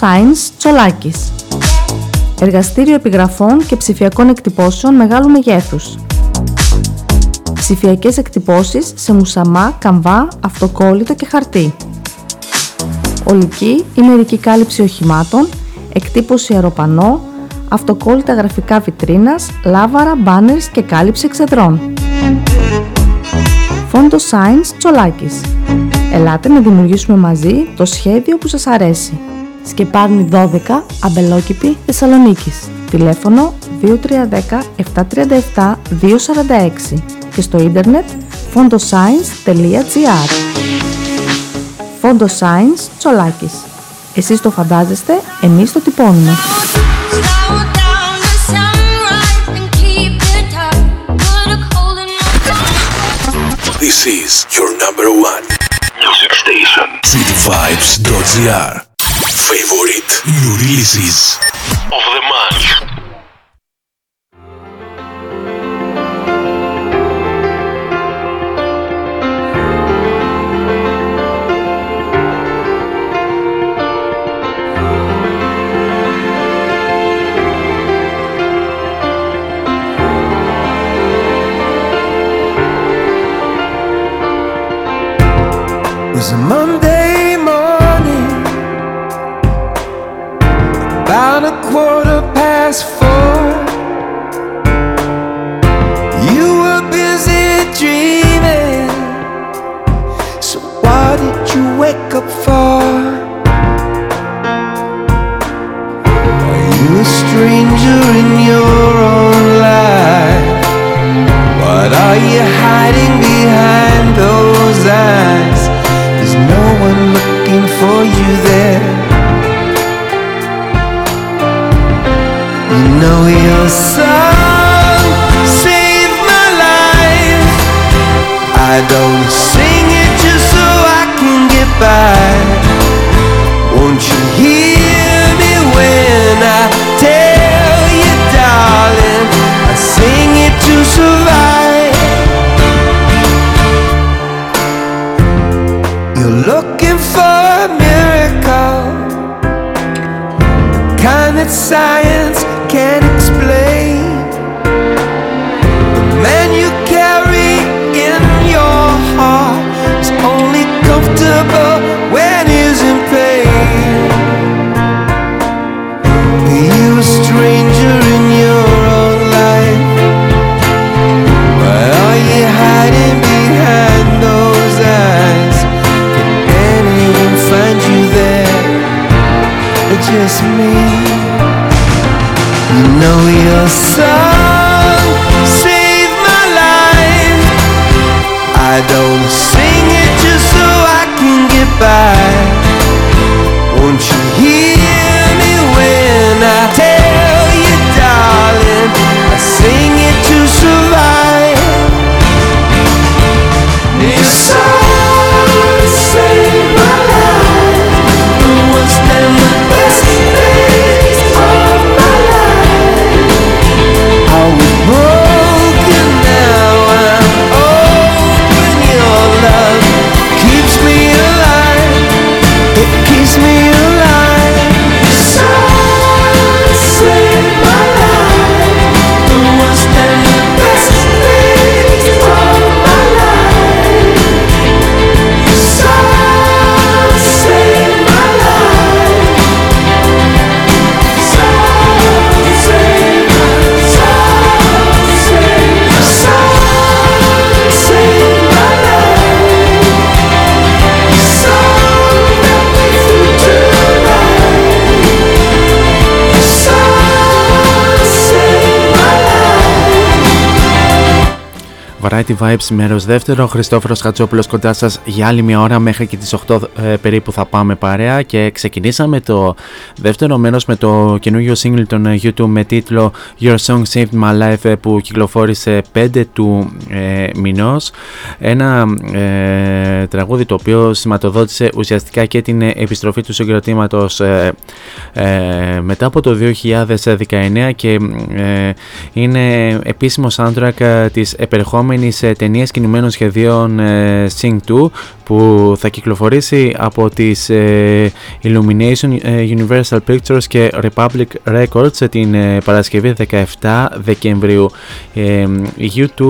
Science Τσολάκης. Εργαστήριο επιγραφών και ψηφιακών εκτυπώσεων μεγάλου μεγέθους. Ψηφιακές εκτυπώσεις σε μουσαμά, καμβά, αυτοκόλλητο και χαρτί. Ολική ή μερική κάλυψη οχημάτων, εκτύπωση αεροπανό, αυτοκόλλητα γραφικά βιτρίνας, λάβαρα, μπάνερς και κάλυψη εξεδρών. Φόντο Science Τσολάκης. Ελάτε να δημιουργήσουμε μαζί το σχέδιο που σας αρέσει. Σκεπάρνη 12, Αμπελόκηπη, Θεσσαλονίκης. Τηλέφωνο 2310 737 246 και στο ίντερνετ fondoscience.gr. Fondo Science Τσολάκης. Εσείς το φαντάζεστε, εμείς το τυπώνουμε. This is your number one music station. cityvibes.gr. Favorite new releases of the month. It was a Monday morning, about 4:15. You were busy dreaming, so why did you wake up for? Are you a stranger in your own life? What are you hiding behind those eyes? No one looking for you there. You know your song saved my life. I don't sing it just so I can get by. Won't you hear me when I tell you, darling? I sing it to survive. Looking for a miracle, the kind that science can't explain. The man you carry in your heart is only comfortable when he's in pain. Are you a stranger in your own life? Why are you hiding behind those eyes? Find you there, it's just me. You know your song saved my life. I don't sing it just so I can get by. Won't you hear me when I tell you, darling? I sing it to survive. Your song saved my life. And the best days of my life. I was broken, now I'm open. Your love keeps me alive. It keeps me alive. Your song saved my life. The worst and the best days of my life. Your song saved my life. Variety Vibes μέρος δεύτερο, Χριστόφορος Χατζόπουλος κοντά σας για άλλη μια ώρα μέχρι και τις 8 περίπου θα πάμε παρέα και ξεκινήσαμε το δεύτερο μέρος με το καινούργιο single των U2 με τίτλο Your Song Saved My Life που κυκλοφόρησε 5 του μηνός. Ένα τραγούδι το οποίο σηματοδότησε ουσιαστικά και την επιστροφή του συγκροτήματος μετά από το 2019 και είναι επίσημο soundtrack της επερχόμενης σε ταινίες κινουμένων σχεδίων Sing 2 που θα κυκλοφορήσει από τις Illumination, Universal Pictures και Republic Records την Παρασκευή 17 Δεκεμβρίου. Οι U2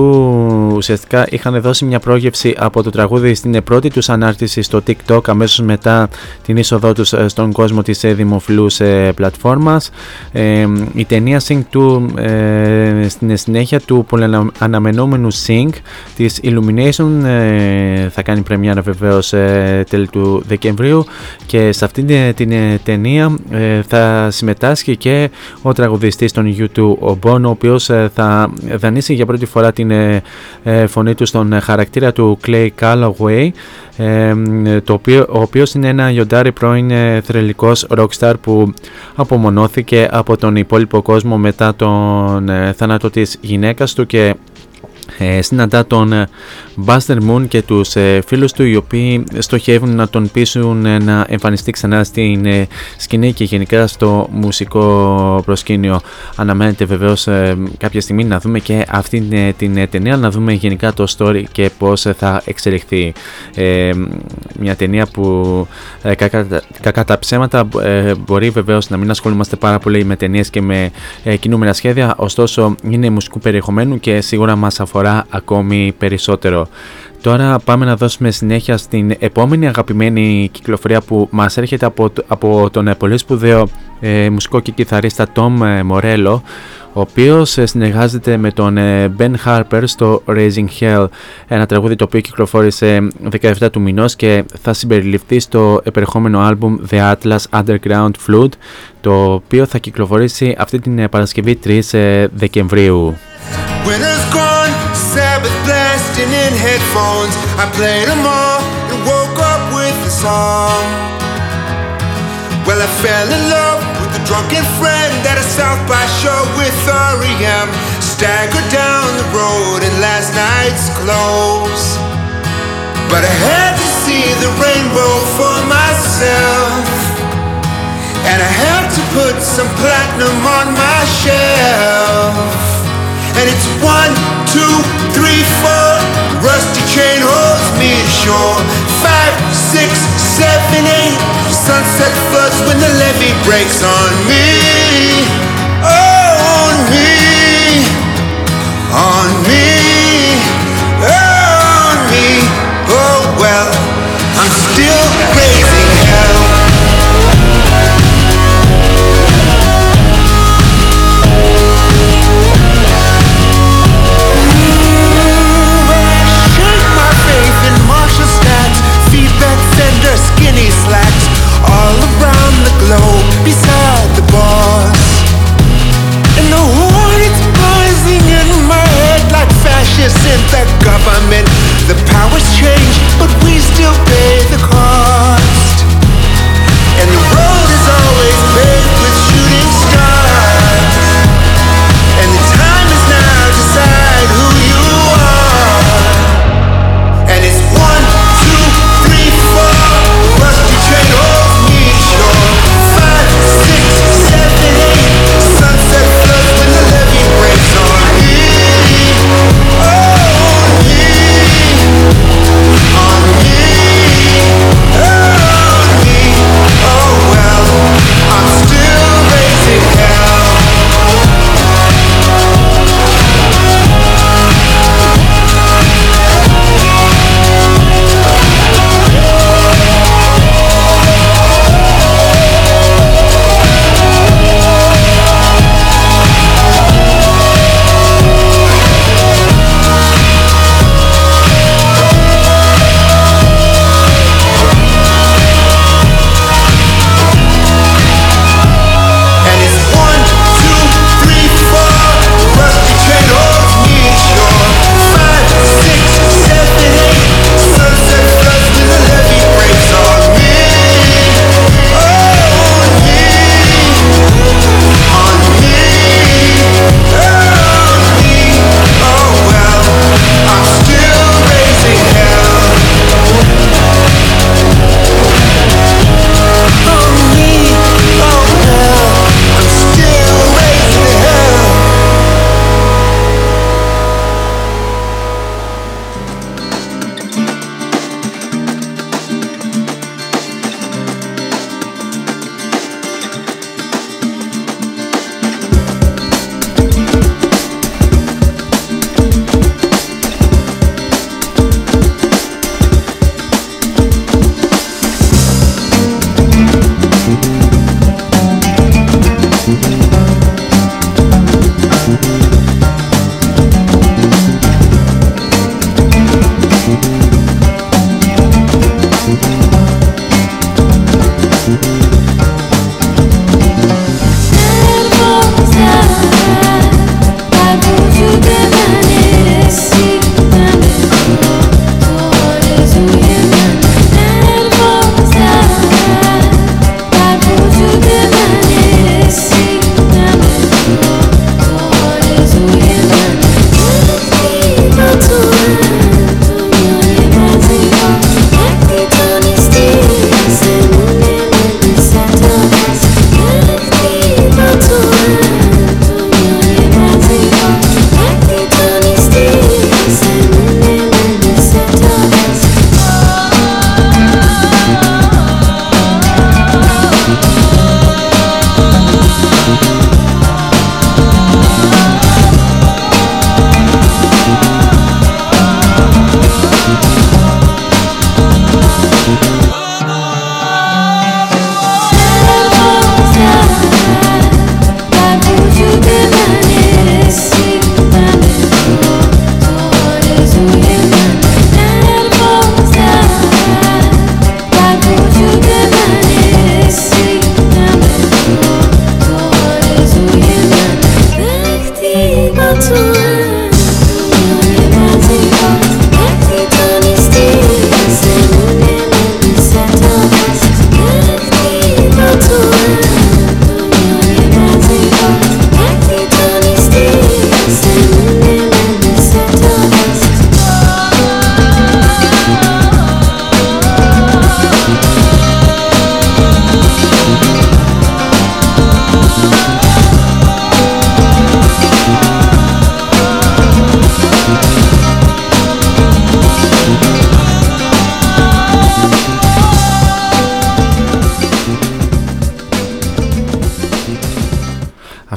ουσιαστικά είχαν δώσει μια πρόγευση από το τραγούδι στην πρώτη τους ανάρτηση στο TikTok αμέσως μετά την είσοδό τους στον κόσμο της δημοφιλούς πλατφόρμας. Η ταινία Sing 2 στην συνέχεια του πολυαναμενόμενου Sing της Illumination θα κάνει πρεμιέρα βεβαίως τέλη του Δεκεμβρίου και σε αυτήν την ταινία θα συμμετάσχει και ο τραγουδιστής των U2 ο Bono, ο οποίος θα δανείσει για πρώτη φορά την φωνή του στον χαρακτήρα του Clay Calloway, ο οποίος είναι ένα γιοντάρι πρώην θρυλικός rockstar που απομονώθηκε από τον υπόλοιπο κόσμο μετά τον θάνατο της γυναίκας του και συναντά τον Buster Moon και τους φίλους του, οι οποίοι στοχεύουν να τον πείσουν να εμφανιστεί ξανά στην σκηνή και γενικά στο μουσικό προσκήνιο. Αναμένεται βεβαίως κάποια στιγμή να δούμε και αυτή την ταινία, να δούμε γενικά το story και πώς θα εξελιχθεί. Μια ταινία που κακά τα ψέματα μπορεί βεβαίως να μην ασχολούμαστε πάρα πολύ με ταινίες και με κινούμενα σχέδια, ωστόσο είναι μουσικού περιεχομένου και σίγουρα μας αφορά ακόμη περισσότερο. Τώρα πάμε να δώσουμε συνέχεια στην επόμενη αγαπημένη κυκλοφορία που μας έρχεται από τον πολύ σπουδαίο μουσικό και κιθαρίστα Tom Morello, ο οποίος συνεργάζεται με τον Ben Harper στο Raising Hell, ένα τραγούδι το οποίο κυκλοφόρησε 17 του μηνός και θα συμπεριληφθεί στο επερχόμενο άλμπουμ The Atlas Underground Flood, το οποίο θα κυκλοφορήσει αυτή την Παρασκευή 3 Δεκεμβρίου. In headphones, I played them all and woke up with a song. Well, I fell in love with a drunken friend at a South by show with R.E.M. Staggered down the road in last night's clothes, but I had to see the rainbow for myself, and I had to put some platinum on my shelf. And it's 1, 2, 3, 4. Rusty chain holds me ashore. 5, 6, 7, 8. Sunset floods when the levee breaks on me, on me, on me, on me. Oh well, I'm still raising hell. Skinny slacks all around the globe beside the boss, and the hornet's buzzing in my head like fascists in the government. The powers change, but we still pay the cost.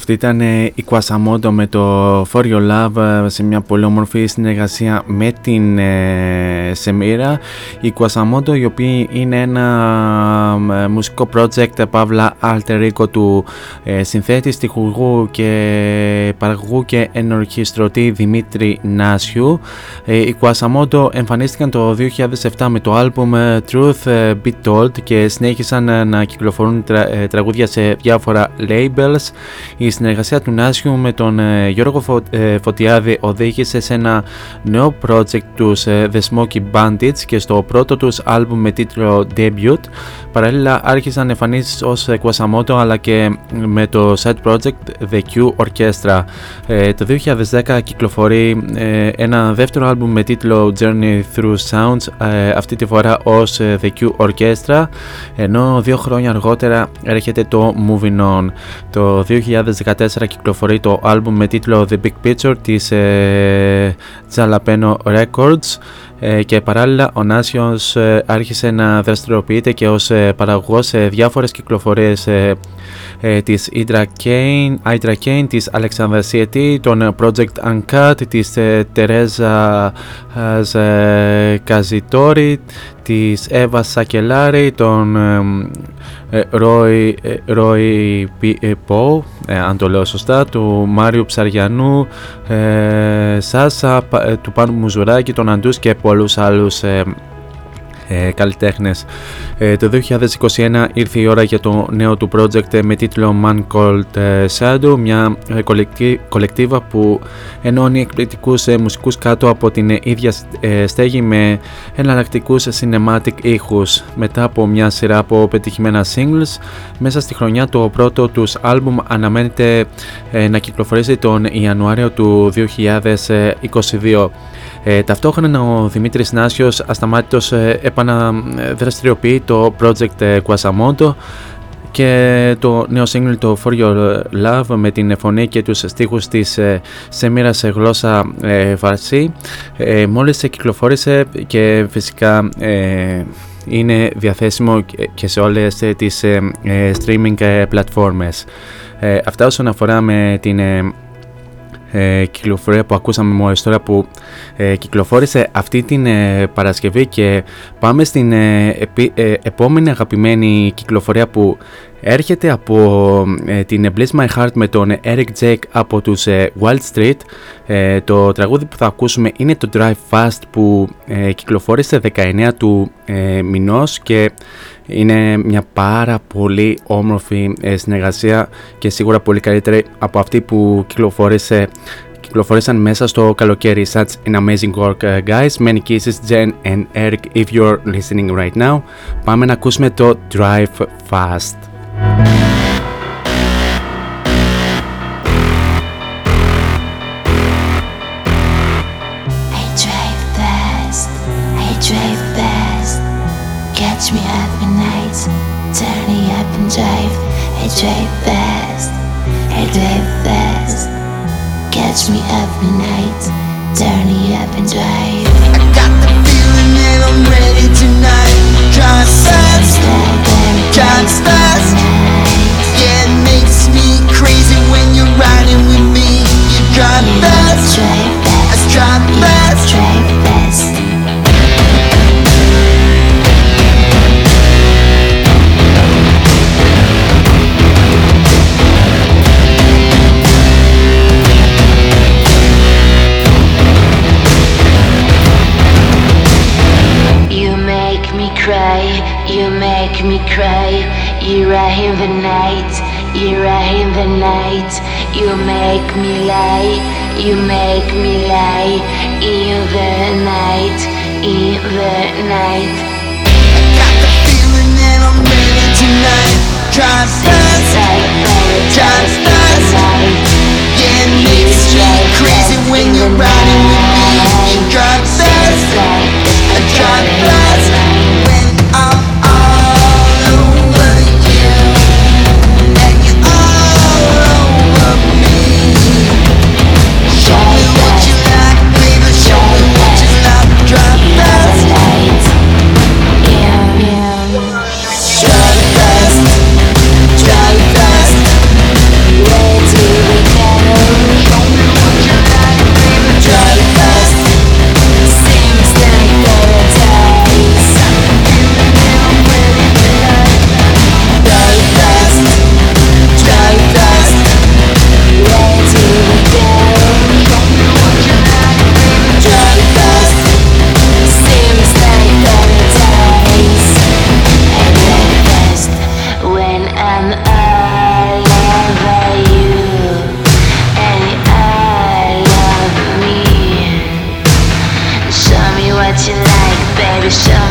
Αυτή ήταν η Quasamodo με το For Your Love σε μια πολύ όμορφη συνεργασία με την Σεμίρα. Η Quasamodo, η οποία είναι ένα μουσικό project παύλα alter ego του συνθέτη, στιχουργού και παραγωγού και ενορχιστρωτή Δημήτρη Νάσιου. Η Quasamodo εμφανίστηκαν το 2007 με το album Truth Be Told και συνέχισαν να κυκλοφορούν τραγούδια σε διάφορα labels. Η συνεργασία του Νάσιου με τον Γιώργο Φωτιάδη οδήγησε σε ένα νέο project τους The Smoky Bandits και στο πρώτο τους άλμπουμ με τίτλο Debut. Παράλληλα άρχισαν εμφανίσεις ως Quasamodo αλλά και με το side project The Q Orchestra. Το 2010 κυκλοφορεί ένα δεύτερο άλμπουμ με τίτλο Journey Through Sounds, αυτή τη φορά ως The Q Orchestra, ενώ 2 χρόνια αργότερα έρχεται το Moving On. Το 2014 κυκλοφορεί το άλμπουμ με τίτλο The Big Picture της Jalapeno Records και παράλληλα ο Νάσιος άρχισε να δραστηριοποιείται και ως παραγωγός σε διάφορες κυκλοφορίες της Hydra Kane, της Αλεξάνδρα Σιετή, των Project Uncut, της Τερέζα Καζιτόρη, της Εύα Σακελάρη, των Ρόι Πό, αν το λέω σωστά, του Μάριου Ψαριανού, Σάσα, του Πάνου Μουζουράκη, των Αντούς και πολλούς άλλους καλλιτέχνες. Το 2021 ήρθε η ώρα για το νέο του project με τίτλο Man Called Shadow, μια κολεκτίβα που ενώνει εκπληκτικούς μουσικούς κάτω από την ίδια στέγη με εναλλακτικούς cinematic ήχους. Μετά από μια σειρά από πετυχημένα singles μέσα στη χρονιά, το πρώτο τους άλμπουμ αναμένεται να κυκλοφορήσει τον Ιανουάριο του 2022. Ταυτόχρονα ο Δημήτρης Νάσιος ασταμάτητος επαναδραστηριοποιεί το project Quasamodo και το νέο single το For Your Love με την φωνή και τους στίχους της Σεμίρα σε γλώσσα φαρσί μόλις κυκλοφόρησε και φυσικά είναι διαθέσιμο και σε όλες τις streaming πλατφόρμες. Αυτά όσον αφορά με την κυκλοφορία που ακούσαμε μόλις τώρα, που κυκλοφόρησε αυτή την Παρασκευή, και πάμε στην επόμενη αγαπημένη κυκλοφορία που έρχεται από την Bliss My Heart με τον Eric Jake από τους Wild Street. Το τραγούδι που θα ακούσουμε είναι το Drive Fast που κυκλοφόρησε 19 του μηνός και είναι μια πάρα πολύ όμορφη συνεργασία και σίγουρα πολύ καλύτερη από αυτή που κυκλοφόρησαν μέσα στο καλοκαίρι. Such an amazing work guys. Many kisses Jen and Eric if you're listening right now. Πάμε να ακούσουμε το Drive Fast. Me up at night, turn me up and drive. I drive fast, I drive fast. Catch me up at night, turn me up and drive. I got the feeling and I'm ready tonight. Drive fast, drive fast. Yeah, it makes me crazy when you're riding with me. You drive fast, I drive fast, drive fast. You make me cry, you're right in the night, you're right in the night. You make me lie, you make me lie, in the night, in the night. I got the feeling that I'm ready tonight. Drive fast, drive fast. Yeah, it makes me crazy when you're riding with me. Drive fast, drive fast. Drive fast, way too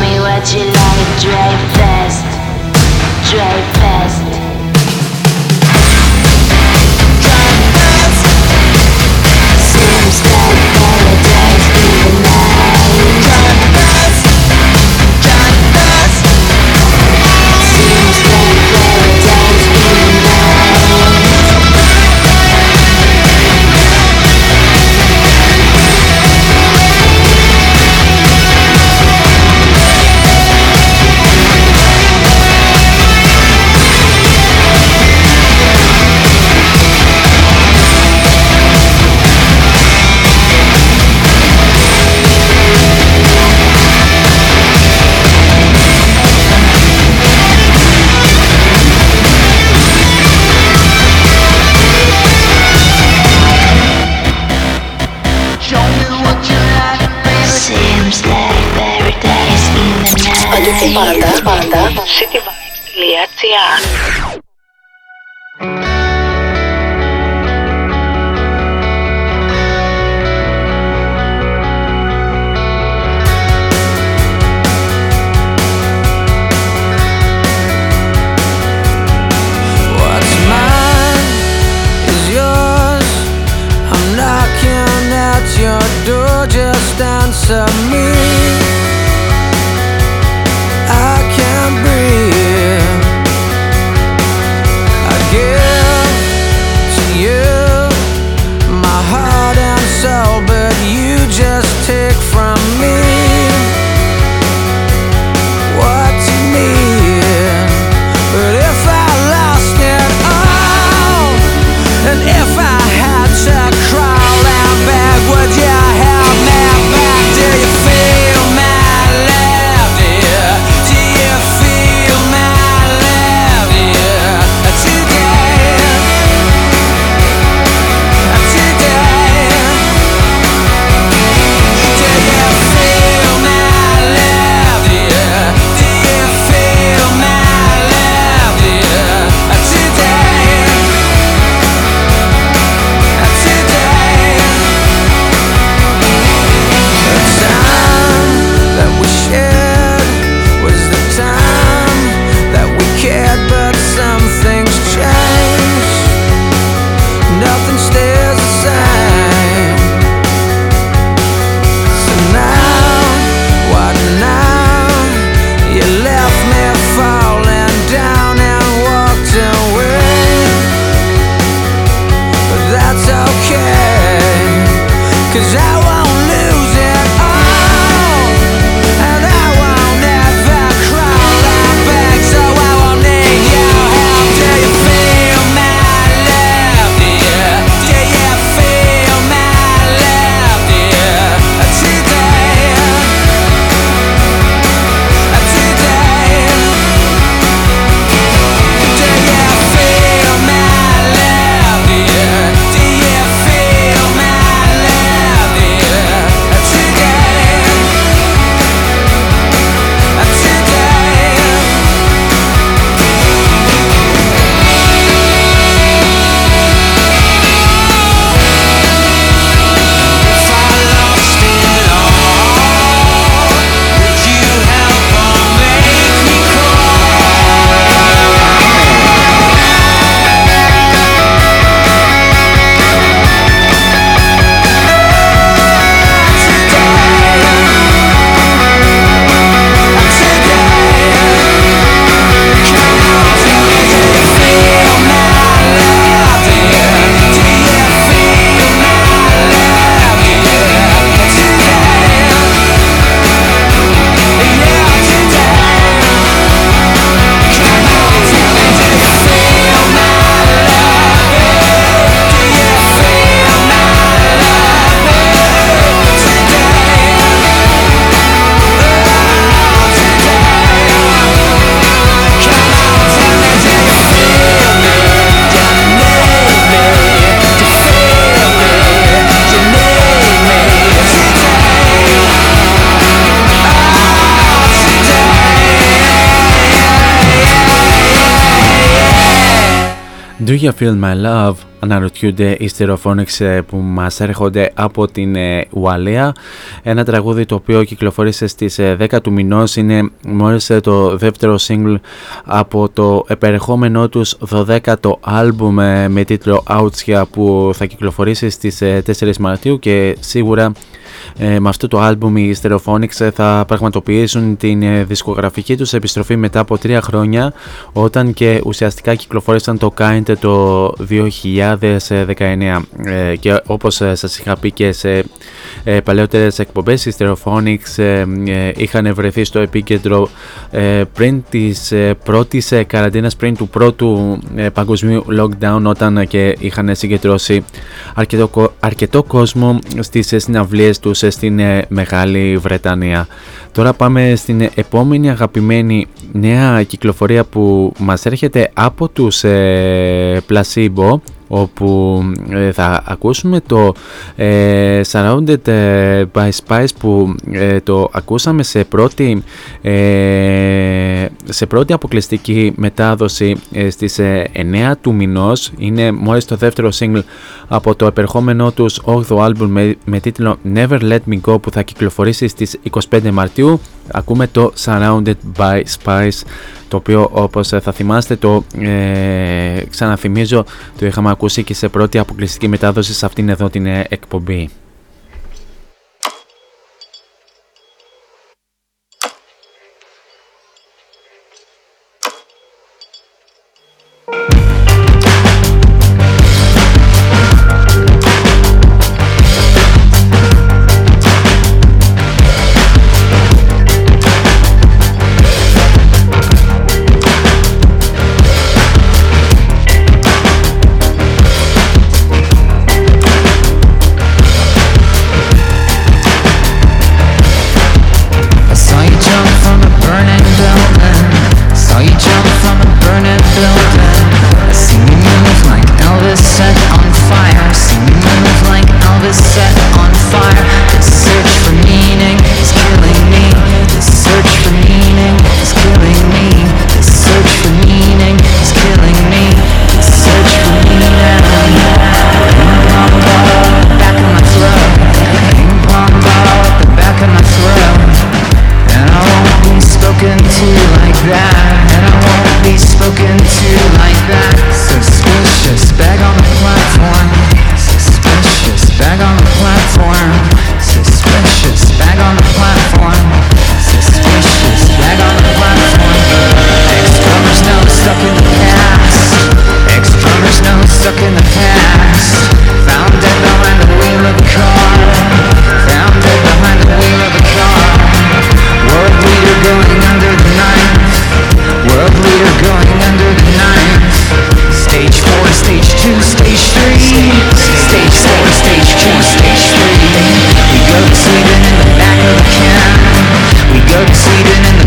me what you like, drive fast, drive fast. Seems like paradise through the night. Drive fast, drive fast. Seems like paradise through the night. Πάντα cityvibes.gr. What's mine is yours. I'm knocking at your door, just answer me. Do you feel my love? αναρωτιούνται οι Stereophonics που μας έρχονται από την Ουαλία. Ένα τραγούδι το οποίο κυκλοφόρησε στις 10 του μηνός, είναι μόλις το δεύτερο single από το επερχόμενό τους 12ο άλμπουμ με τίτλο Outskia που θα κυκλοφορήσει στις 4 Μαρτίου και σίγουρα με αυτό το άλμπουμ οι Stereophonics θα πραγματοποιήσουν την δισκογραφική τους επιστροφή μετά από 3 χρόνια, όταν και ουσιαστικά κυκλοφόρησαν το Kind το 2019 και όπως σας είχα πει και σε παλαιότερες εκπομπές, οι Stereophonics είχαν βρεθεί στο επίκεντρο πριν της πρώτης καραντίνας, πριν του πρώτου παγκοσμίου lockdown, όταν και είχαν συγκεντρώσει αρκετό κόσμο στις συναυλίες τους στην Μεγάλη Βρετανία. Τώρα πάμε στην επόμενη αγαπημένη νέα κυκλοφορία που μας έρχεται από τους Placebo, όπου θα ακούσουμε το Surrounded by Spice που το ακούσαμε σε πρώτη αποκλειστική μετάδοση στις 9 του μηνός. Είναι μόλις το δεύτερο single από το επερχόμενό τους 8ο άλμπουμ με τίτλο Never Let Me Go που θα κυκλοφορήσει στις 25 Μαρτίου. Ακούμε το Surrounded by Spice, το οποίο όπως θα θυμάστε το ξαναθυμίζω, το είχαμε ακούσει και σε πρώτη αποκλειστική μετάδοση σε αυτήν εδώ την εκπομπή. Sweden in the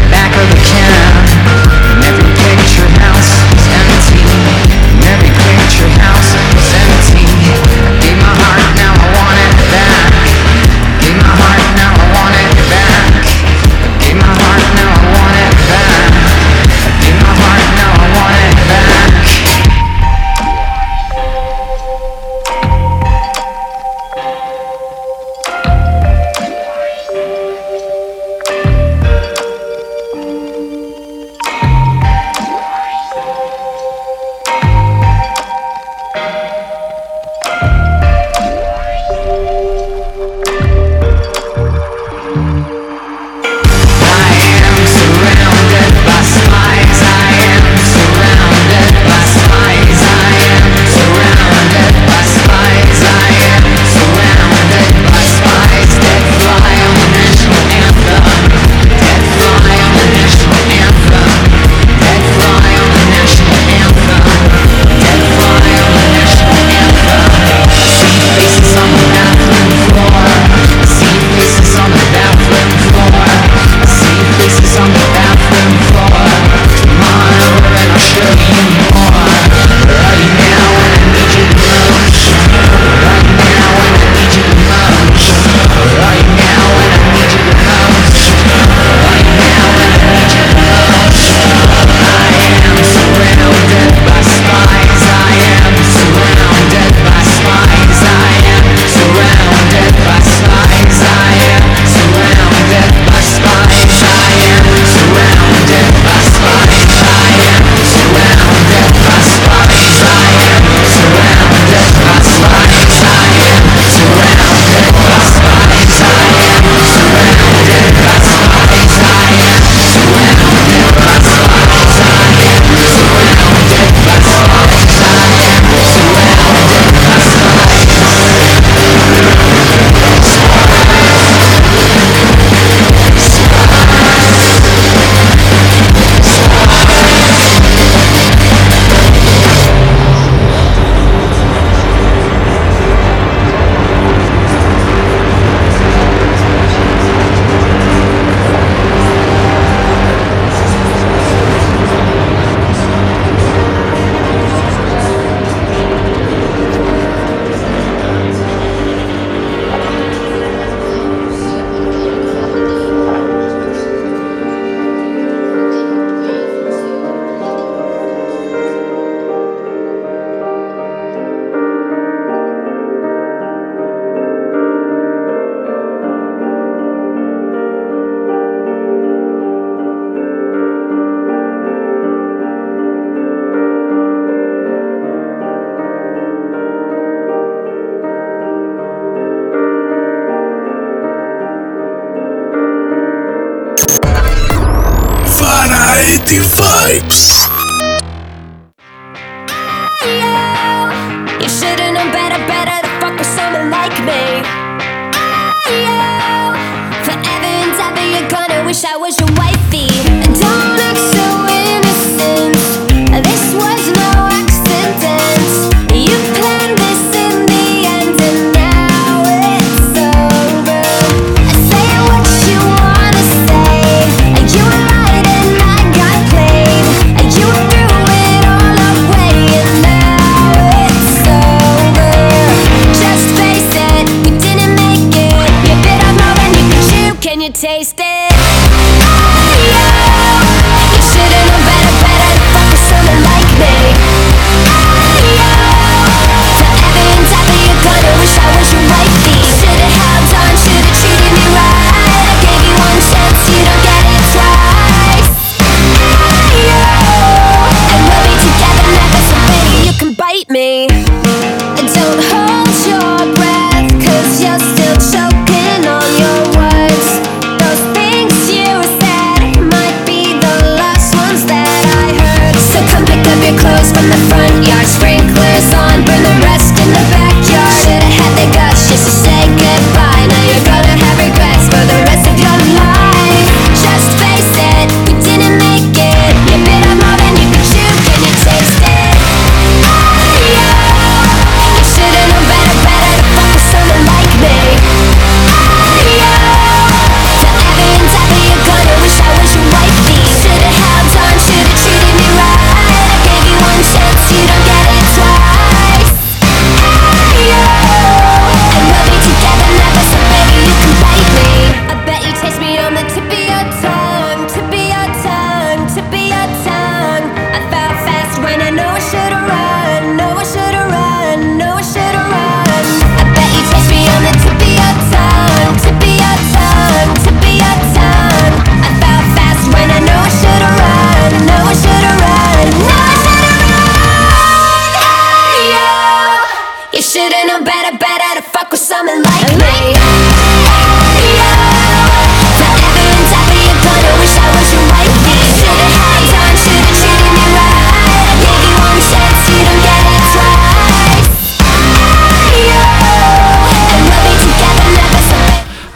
Variety Vibes.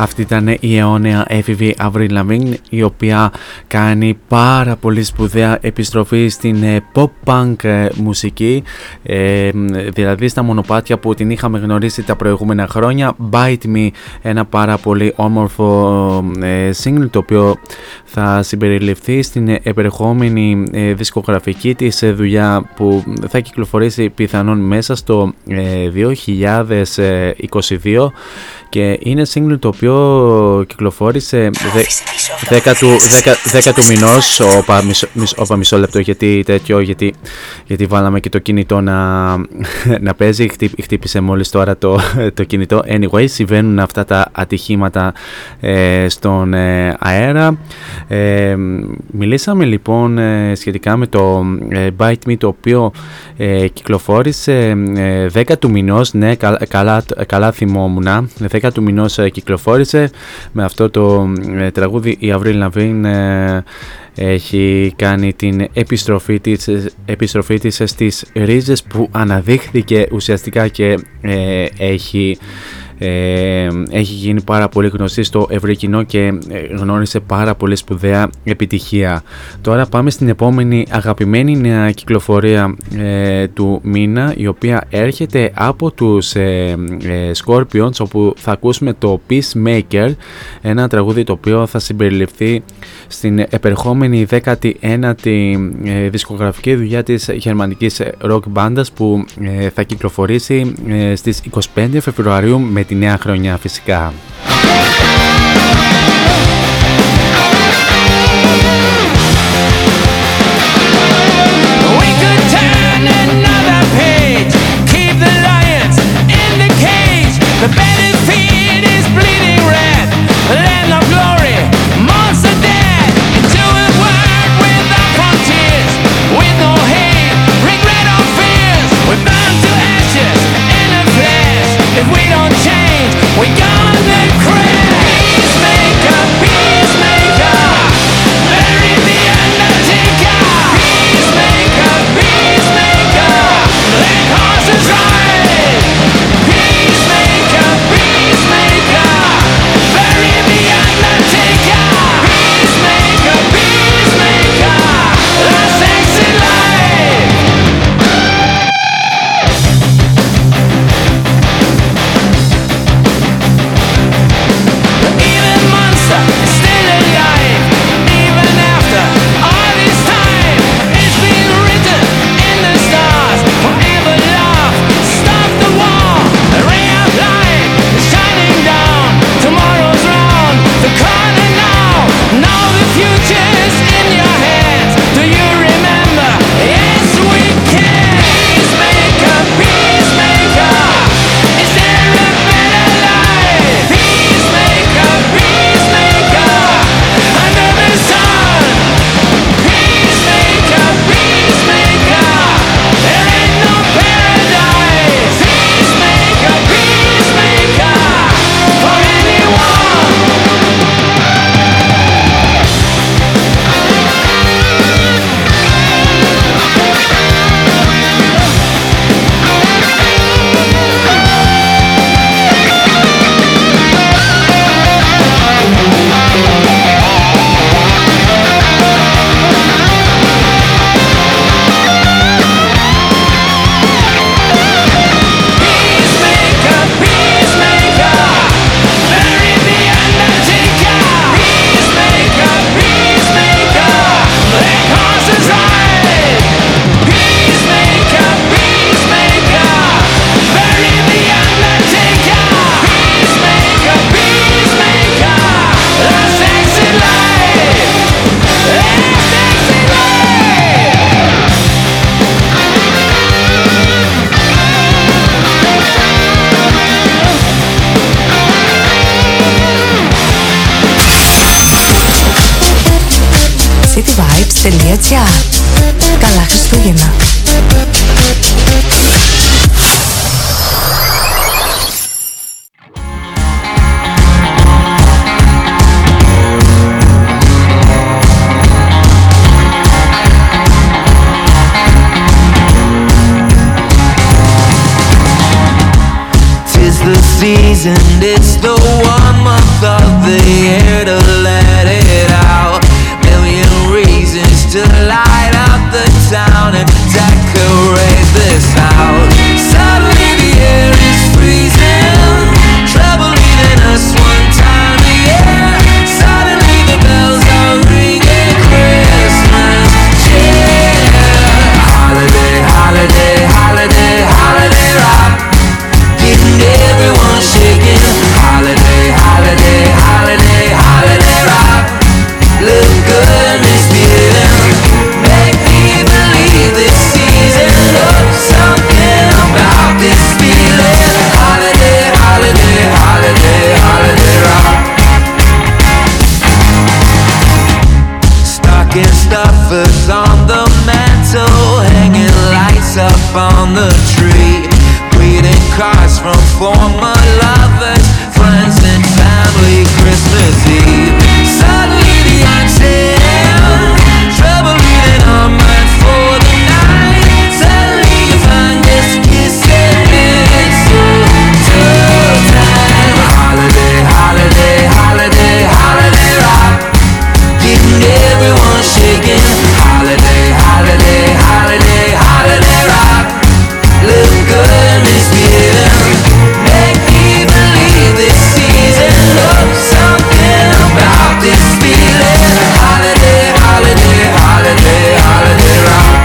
Αυτή ήταν η αιώνια έφηβη Avril Lavigne, η οποία κάνει πάρα πολύ σπουδαία επιστροφή στην pop-punk μουσική, δηλαδή στα μονοπάτια που την είχαμε γνωρίσει τα προηγούμενα χρόνια. Bite Me, ένα πάρα πολύ όμορφο single, το οποίο θα συμπεριληφθεί στην επερχόμενη δισκογραφική της δουλειά που θα κυκλοφορήσει πιθανόν μέσα στο 2022, και είναι single το οποίο κυκλοφόρησε 10 του μηνός. Όπα, μισό λεπτό, γιατί βάλαμε και το κινητό να παίζει, χτύπησε μόλις τώρα το κινητό. Anyway, συμβαίνουν αυτά τα ατυχήματα στον αέρα. Μιλήσαμε λοιπόν σχετικά με το Bite Me, το οποίο κυκλοφόρησε 10 του μηνός. Ναι, καλά θυμόμουνα, 10 του μηνός κυκλοφόρησε. Με αυτό το τραγούδι η Avril Lavigne έχει κάνει την επιστροφή της στις ρίζες που αναδείχθηκε ουσιαστικά και έχει γίνει πάρα πολύ γνωστή στο ευρύ κοινό και γνώρισε πάρα πολύ σπουδαία επιτυχία. Τώρα πάμε στην επόμενη αγαπημένη νέα κυκλοφορία του μήνα, η οποία έρχεται από τους Scorpions, όπου θα ακούσουμε το Peacemaker, ένα τραγούδι το οποίο θα συμπεριληφθεί στην επερχόμενη 19η δισκογραφική δουλειά της γερμανικής rock bandas, που θα κυκλοφορήσει στις 25 Φεβρουαρίου με τη νέα χρονιά φυσικά. We got the cityvibes.gr. Καλά Χριστούγεννα! Season, it's the warm month of the year to let it out. Million reasons to light up the town and decorate this house. Suddenly the air is freezing, trouble leaving us one time a year. Suddenly the bells are ringing Christmas, yeah. Holiday, holiday, holiday, holiday rock. Getting everyone shaking. Holiday, holiday, holiday, holiday rock. Look good in this building. Make me believe this season. Oh, something about this feeling. Holiday, holiday, holiday, holiday rock. Stocking stuffers on the mantle, hanging lights up on the tree. Reading cards from former lovers, friends and family, Christmas Eve. Suddenly the odds turn, trouble leaving our minds for the night. Suddenly you find this kiss and it's time. Holiday, holiday, holiday, holiday rock. Getting everyone shaking. Holiday, holiday, holiday, holiday rock. Look good. Make me believe this season. Oh, something about this feeling. Holiday, holiday, holiday, holiday rock.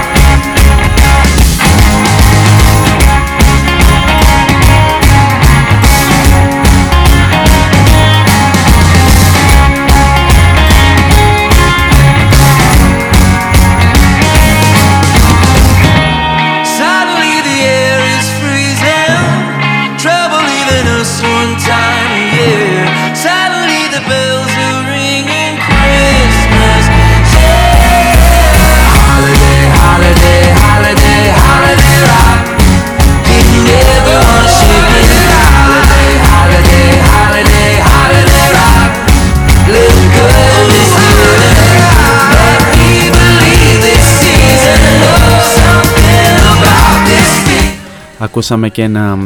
Ακούσαμε και ένα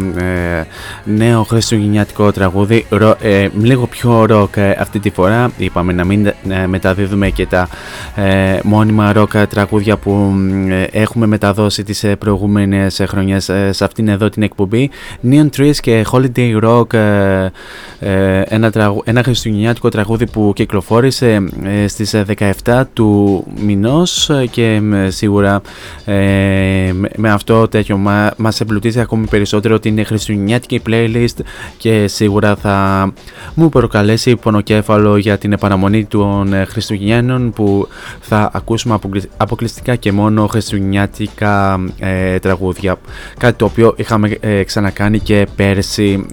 νέο χριστουγεννιάτικο τραγούδι, λίγο πιο ροκ αυτή τη φορά. Είπαμε να μην μεταδίδουμε και τα μόνιμα ροκ τραγούδια που έχουμε μεταδώσει τις προηγούμενες χρονιές σε αυτήν εδώ την εκπομπή. Neon Trees και Holiday Rock, ένα χριστουγεννιάτικο τραγούδι που κυκλοφόρησε στις 17 του μηνός και σίγουρα με αυτό τέτοιο μας εμπλουτίζει ακόμη περισσότερο την χριστουγεννιάτικη playlist και σίγουρα θα μου προκαλέσει πονοκέφαλο για την παραμονή των Χριστουγέννων, που θα ακούσουμε αποκλειστικά και μόνο χριστουγεννιάτικα τραγούδια, κάτι το οποίο είχαμε ξανακάνει και πέρσι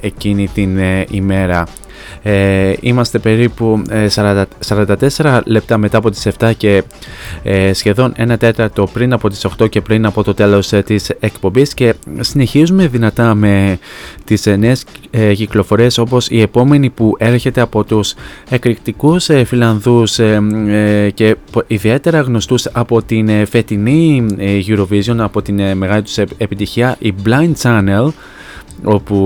εκείνη την ημέρα. Είμαστε περίπου 44 λεπτά μετά από τις 7 και σχεδόν 1 τέταρτο πριν από τις 8 και πριν από το τέλος της εκπομπής, και συνεχίζουμε δυνατά με τις νέες κυκλοφορίες, όπως η επόμενη που έρχεται από τους εκρηκτικούς Φιλανδούς και ιδιαίτερα γνωστούς από την φετινή Eurovision, από την μεγάλη τους επιτυχία, η Blind Channel, όπου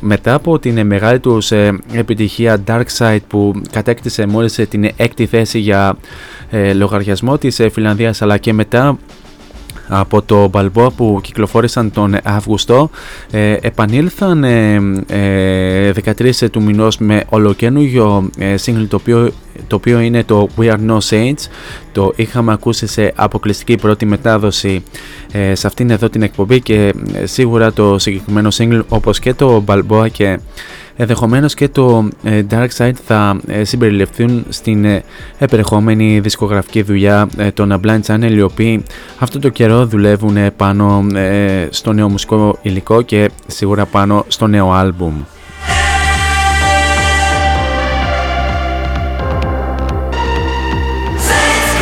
μετά από την μεγάλη τους επιτυχία Dark Side, που κατέκτησε μόλις την 6η θέση για λογαριασμό της Φιλανδίας, αλλά και μετά από το Balboa που κυκλοφόρησαν τον Αύγουστο, επανήλθαν 13 του μηνός με ολοκαίνουργιο single, το οποίο είναι το We Are No Saints. Το είχαμε ακούσει σε αποκλειστική πρώτη μετάδοση σε αυτήν εδώ την εκπομπή, και σίγουρα το συγκεκριμένο single, όπως και το Balboa και ενδεχομένως και το Dark Side, θα συμπεριληφθούν στην επερχόμενη δισκογραφική δουλειά των Blind Channel, οι οποίοι αυτό το καιρό δουλεύουν πάνω στο νέο μουσικό υλικό και σίγουρα πάνω στο νέο άλμπουμ. Saints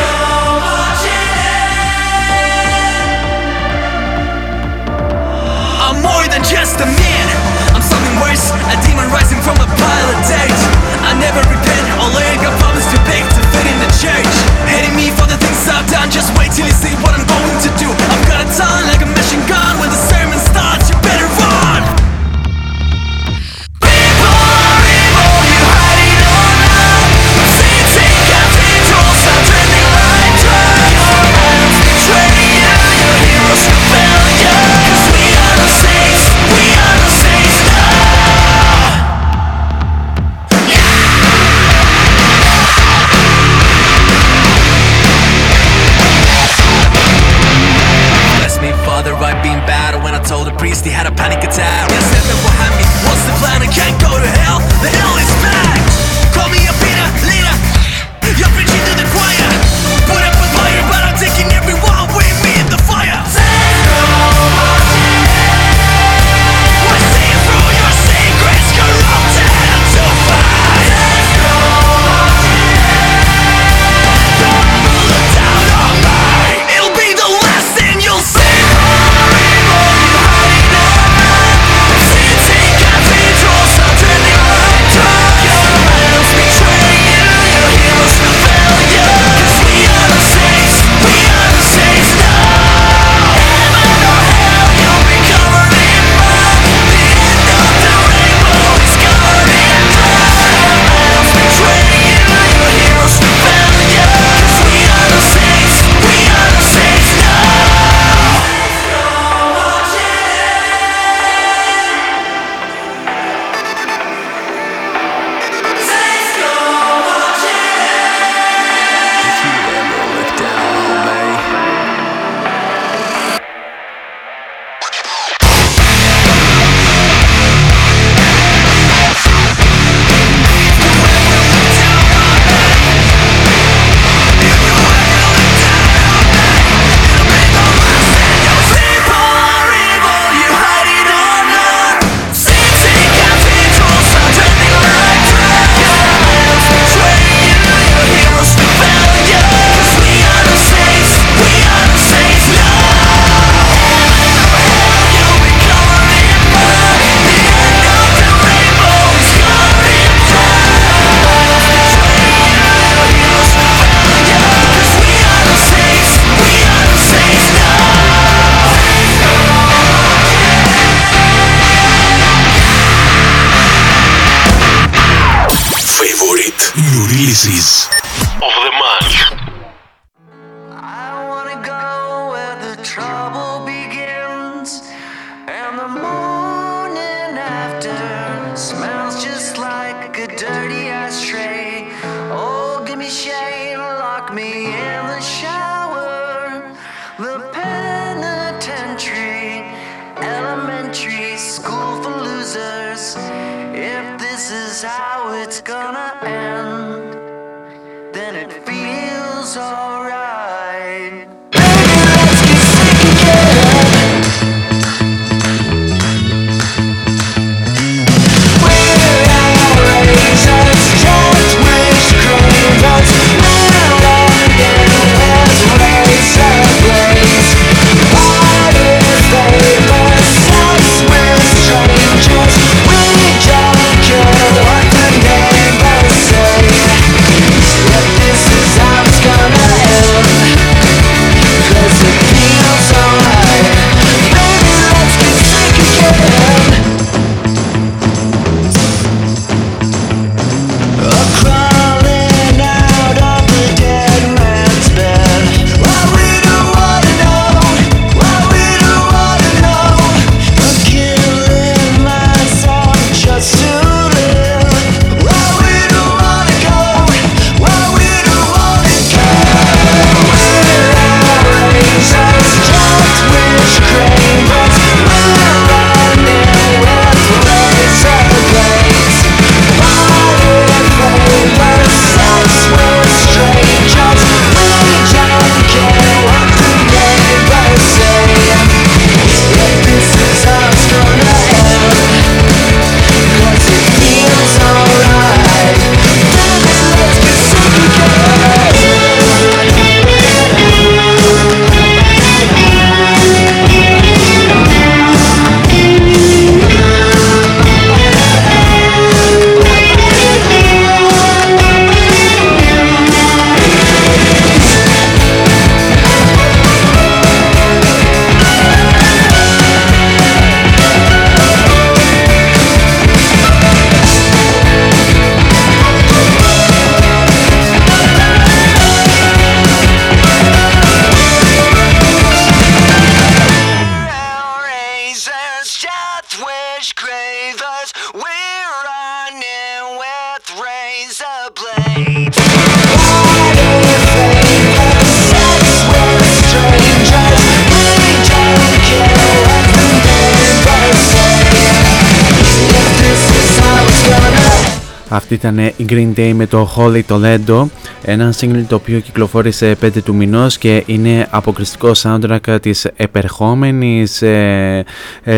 Αυτή ήταν η Green Day με το Holy Toledo, ένα single το οποίο κυκλοφόρησε 5 του μηνός και είναι αποκριστικό soundtrack της επερχόμενης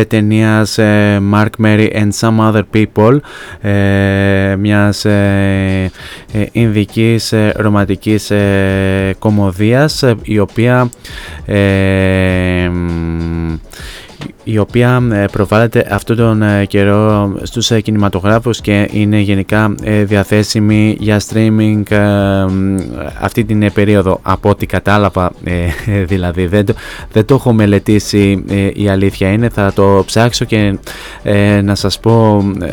ταινίας Mark, Mary and Some Other People, μιας ινδικής ρομαντικής κομμωδίας, η οποία προβάλλεται αυτόν τον καιρό στους κινηματογράφους και είναι γενικά διαθέσιμη για streaming αυτή την περίοδο, από ό,τι κατάλαβα, δηλαδή δεν το έχω μελετήσει, η αλήθεια είναι, θα το ψάξω και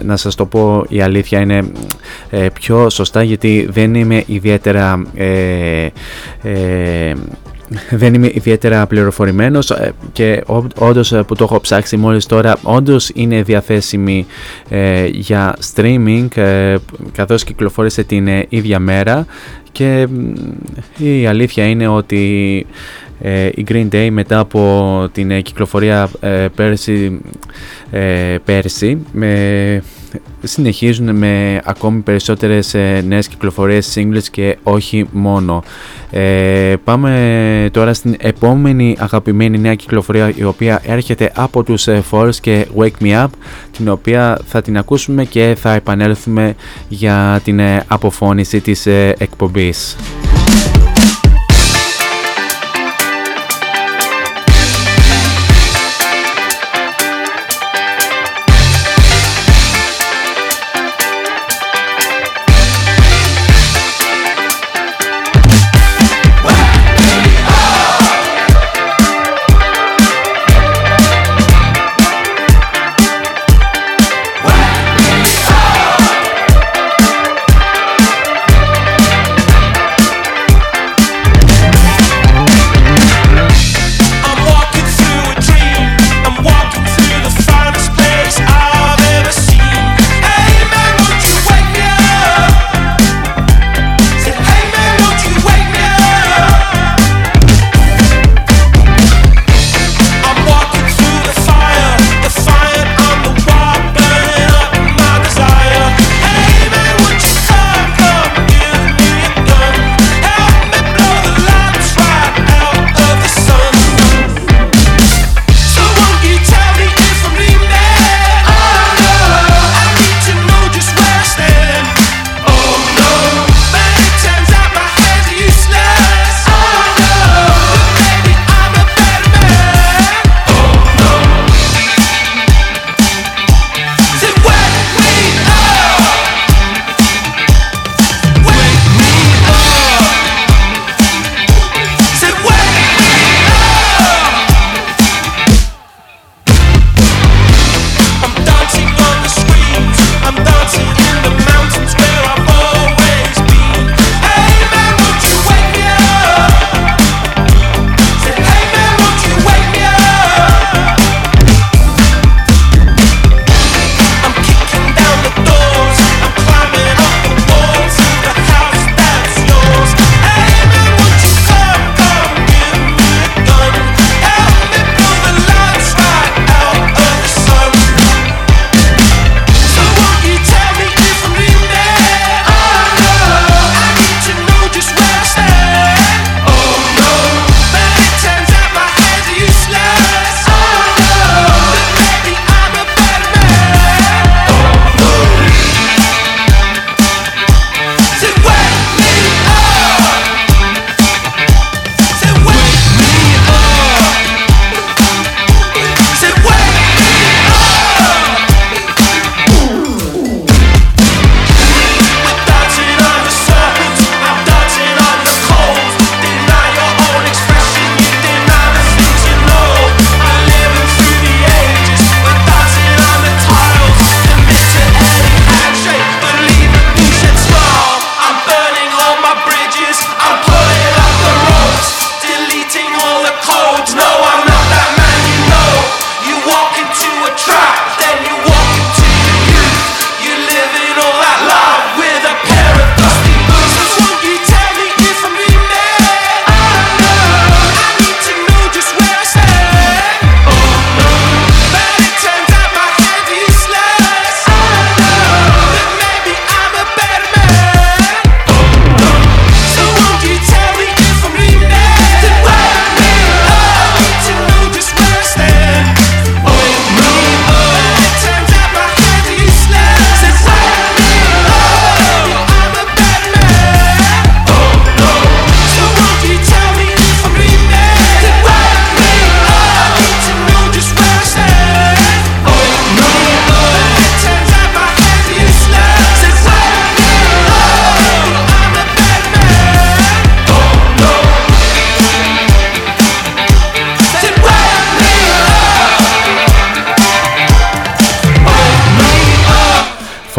να σας το πω η αλήθεια είναι πιο σωστά, γιατί δεν είμαι ιδιαίτερα πληροφορημένος και όντως που το έχω ψάξει μόλις τώρα, όντως είναι διαθέσιμη για streaming, καθώς κυκλοφόρησε την ίδια μέρα, και η αλήθεια είναι ότι η Green Day μετά από την κυκλοφορία πέρσι συνεχίζουν με ακόμη περισσότερες νέες κυκλοφορίες singles και όχι μόνο. Πάμε τώρα στην επόμενη αγαπημένη νέα κυκλοφορία, η οποία έρχεται από τους Falls και Wake Me Up, την οποία θα την ακούσουμε και θα επανέλθουμε για την αποφώνηση της εκπομπής.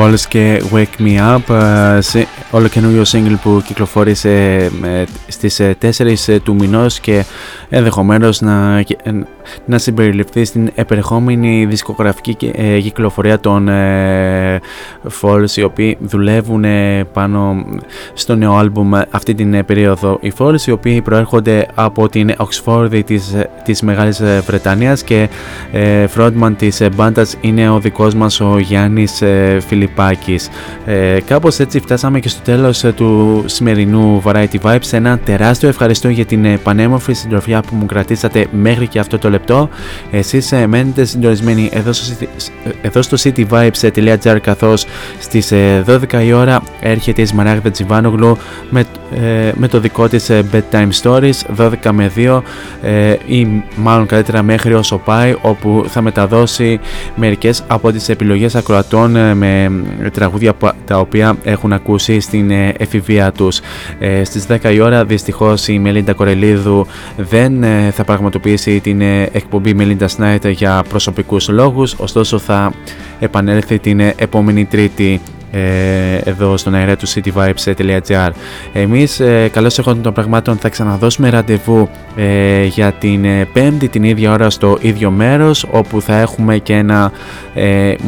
Falls και Wake Me Up, όλο καινούριο single που κυκλοφόρησε στις 4 του μηνός και ενδεχομένως να συμπεριληφθεί στην επερχόμενη δισκογραφική κυκλοφορία των Falls, οι οποίοι δουλεύουν πάνω στο νέο άλμπουμ αυτή την περίοδο. Οι Falls, οι οποίοι προέρχονται από την Οξφόρδη της Μεγάλης Βρετανίας και frontman της μπάντας είναι ο δικός μας ο Γιάννης Φιλιππάκης. Κάπως έτσι φτάσαμε και στο τέλος του σημερινού Variety Vibes. Ένα τεράστιο ευχαριστώ για την πανέμορφη συντροφιά που μου κρατήσατε μέχρι και αυτό το λεπτό. Εσείς μένετε συντονισμένοι εδώ στο cityvibes.gr, καθώς στις 12 η ώρα έρχεται η Σμαράγδα Τζιβάνογλου με το δικό της Bedtime Stories 12 με 2 ή μάλλον καλύτερα μέχρι όσο πάει, όπου θα μεταδώσει μερικές από τις επιλογές ακροατών με τραγούδια τα οποία έχουν ακούσει στην εφηβεία τους. Στις 10 η ώρα δυστυχώς η Μελίντα Κορελίδου δεν θα πραγματοποιήσει την εκπομπή Melinda Night για προσωπικούς λόγους, ωστόσο θα επανέλθει την επόμενη Τρίτη εδώ στον αέρα του cityvibes.gr. Εμείς καλώς εχόντων των πραγμάτων θα ξαναδώσουμε ραντεβού για την Πέμπτη την ίδια ώρα στο ίδιο μέρος, όπου θα έχουμε και ένα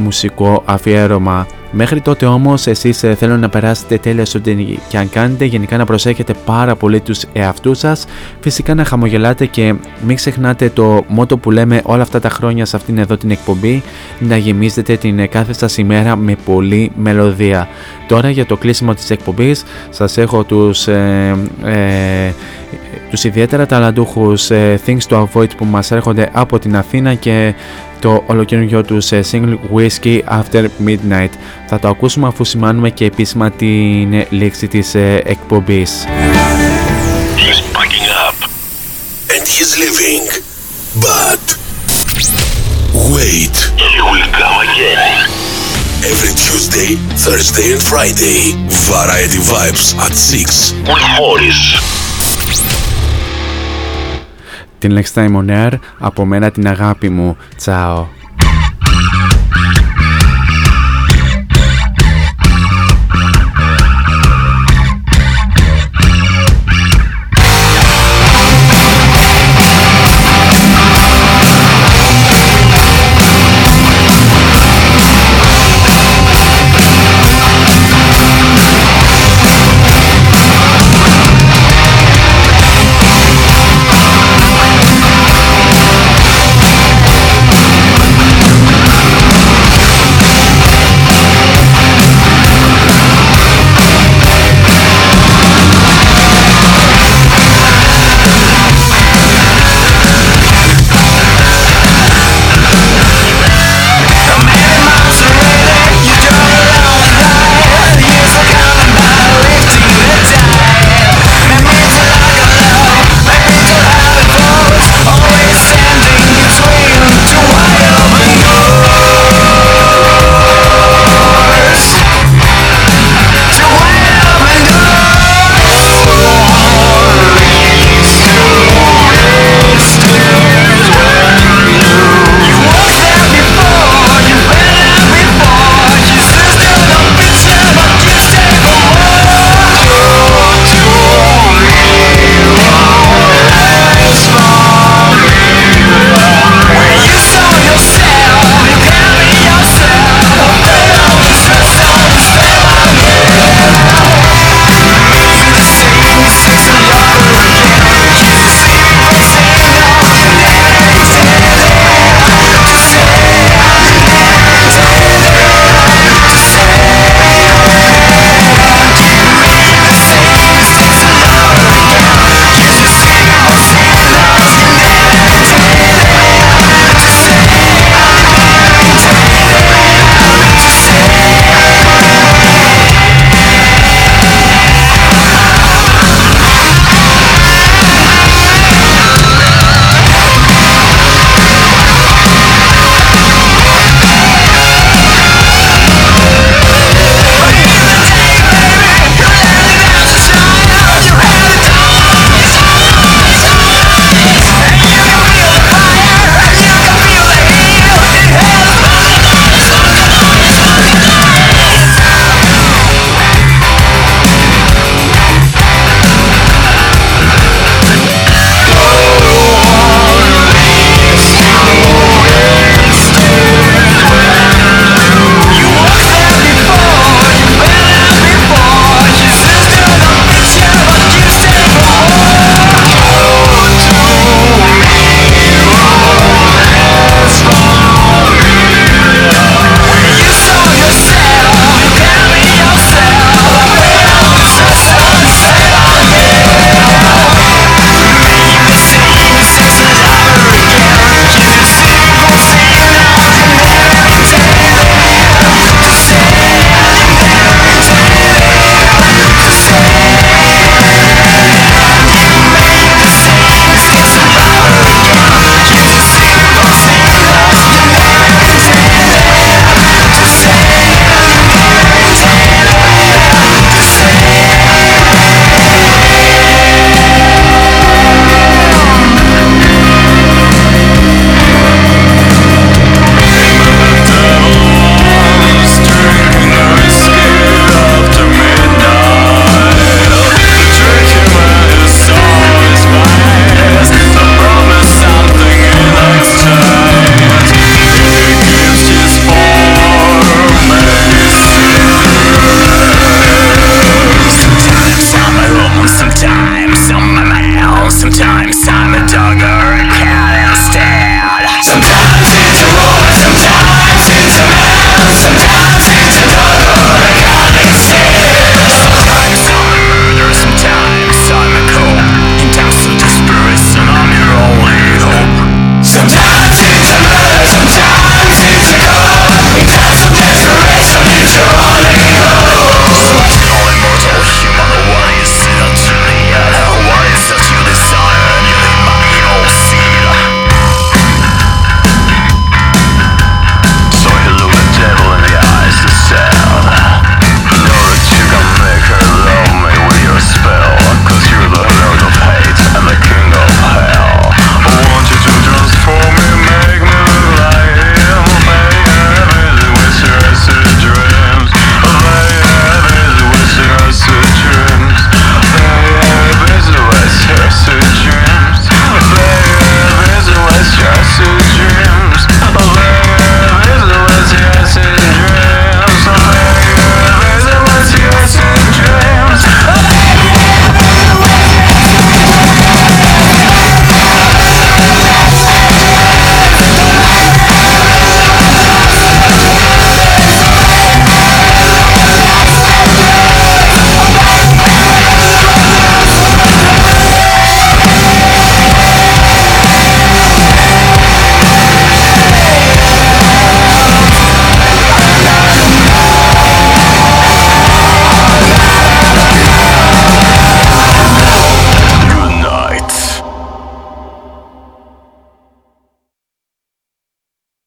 μουσικό αφιέρωμα. Μέχρι τότε όμως εσείς θέλω να περάσετε τέλεια σε ό,τι και αν κάνετε, γενικά να προσέχετε πάρα πολύ τους εαυτούς σας, φυσικά να χαμογελάτε και μην ξεχνάτε το μότο που λέμε όλα αυτά τα χρόνια σε αυτήν εδώ την εκπομπή, να γεμίζετε την κάθε σας ημέρα με πολλή μελωδία. Τώρα για το κλείσιμο της εκπομπής σας έχω τους ιδιαίτερα ταλαντούχους Things to Avoid που μας έρχονται από την Αθήνα και το ολοκαινούργιο του single Whiskey After Midnight. Θα το ακούσουμε αφού σημάνουμε και επίσημα την λήξη της εκπομπής. He's packing up and he's leaving, but wait, he will come again. Every Tuesday, Thursday and Friday, Variety Vibes at 6 with Morris. Την Next Time On Air, από μένα την αγάπη μου. Τσάο.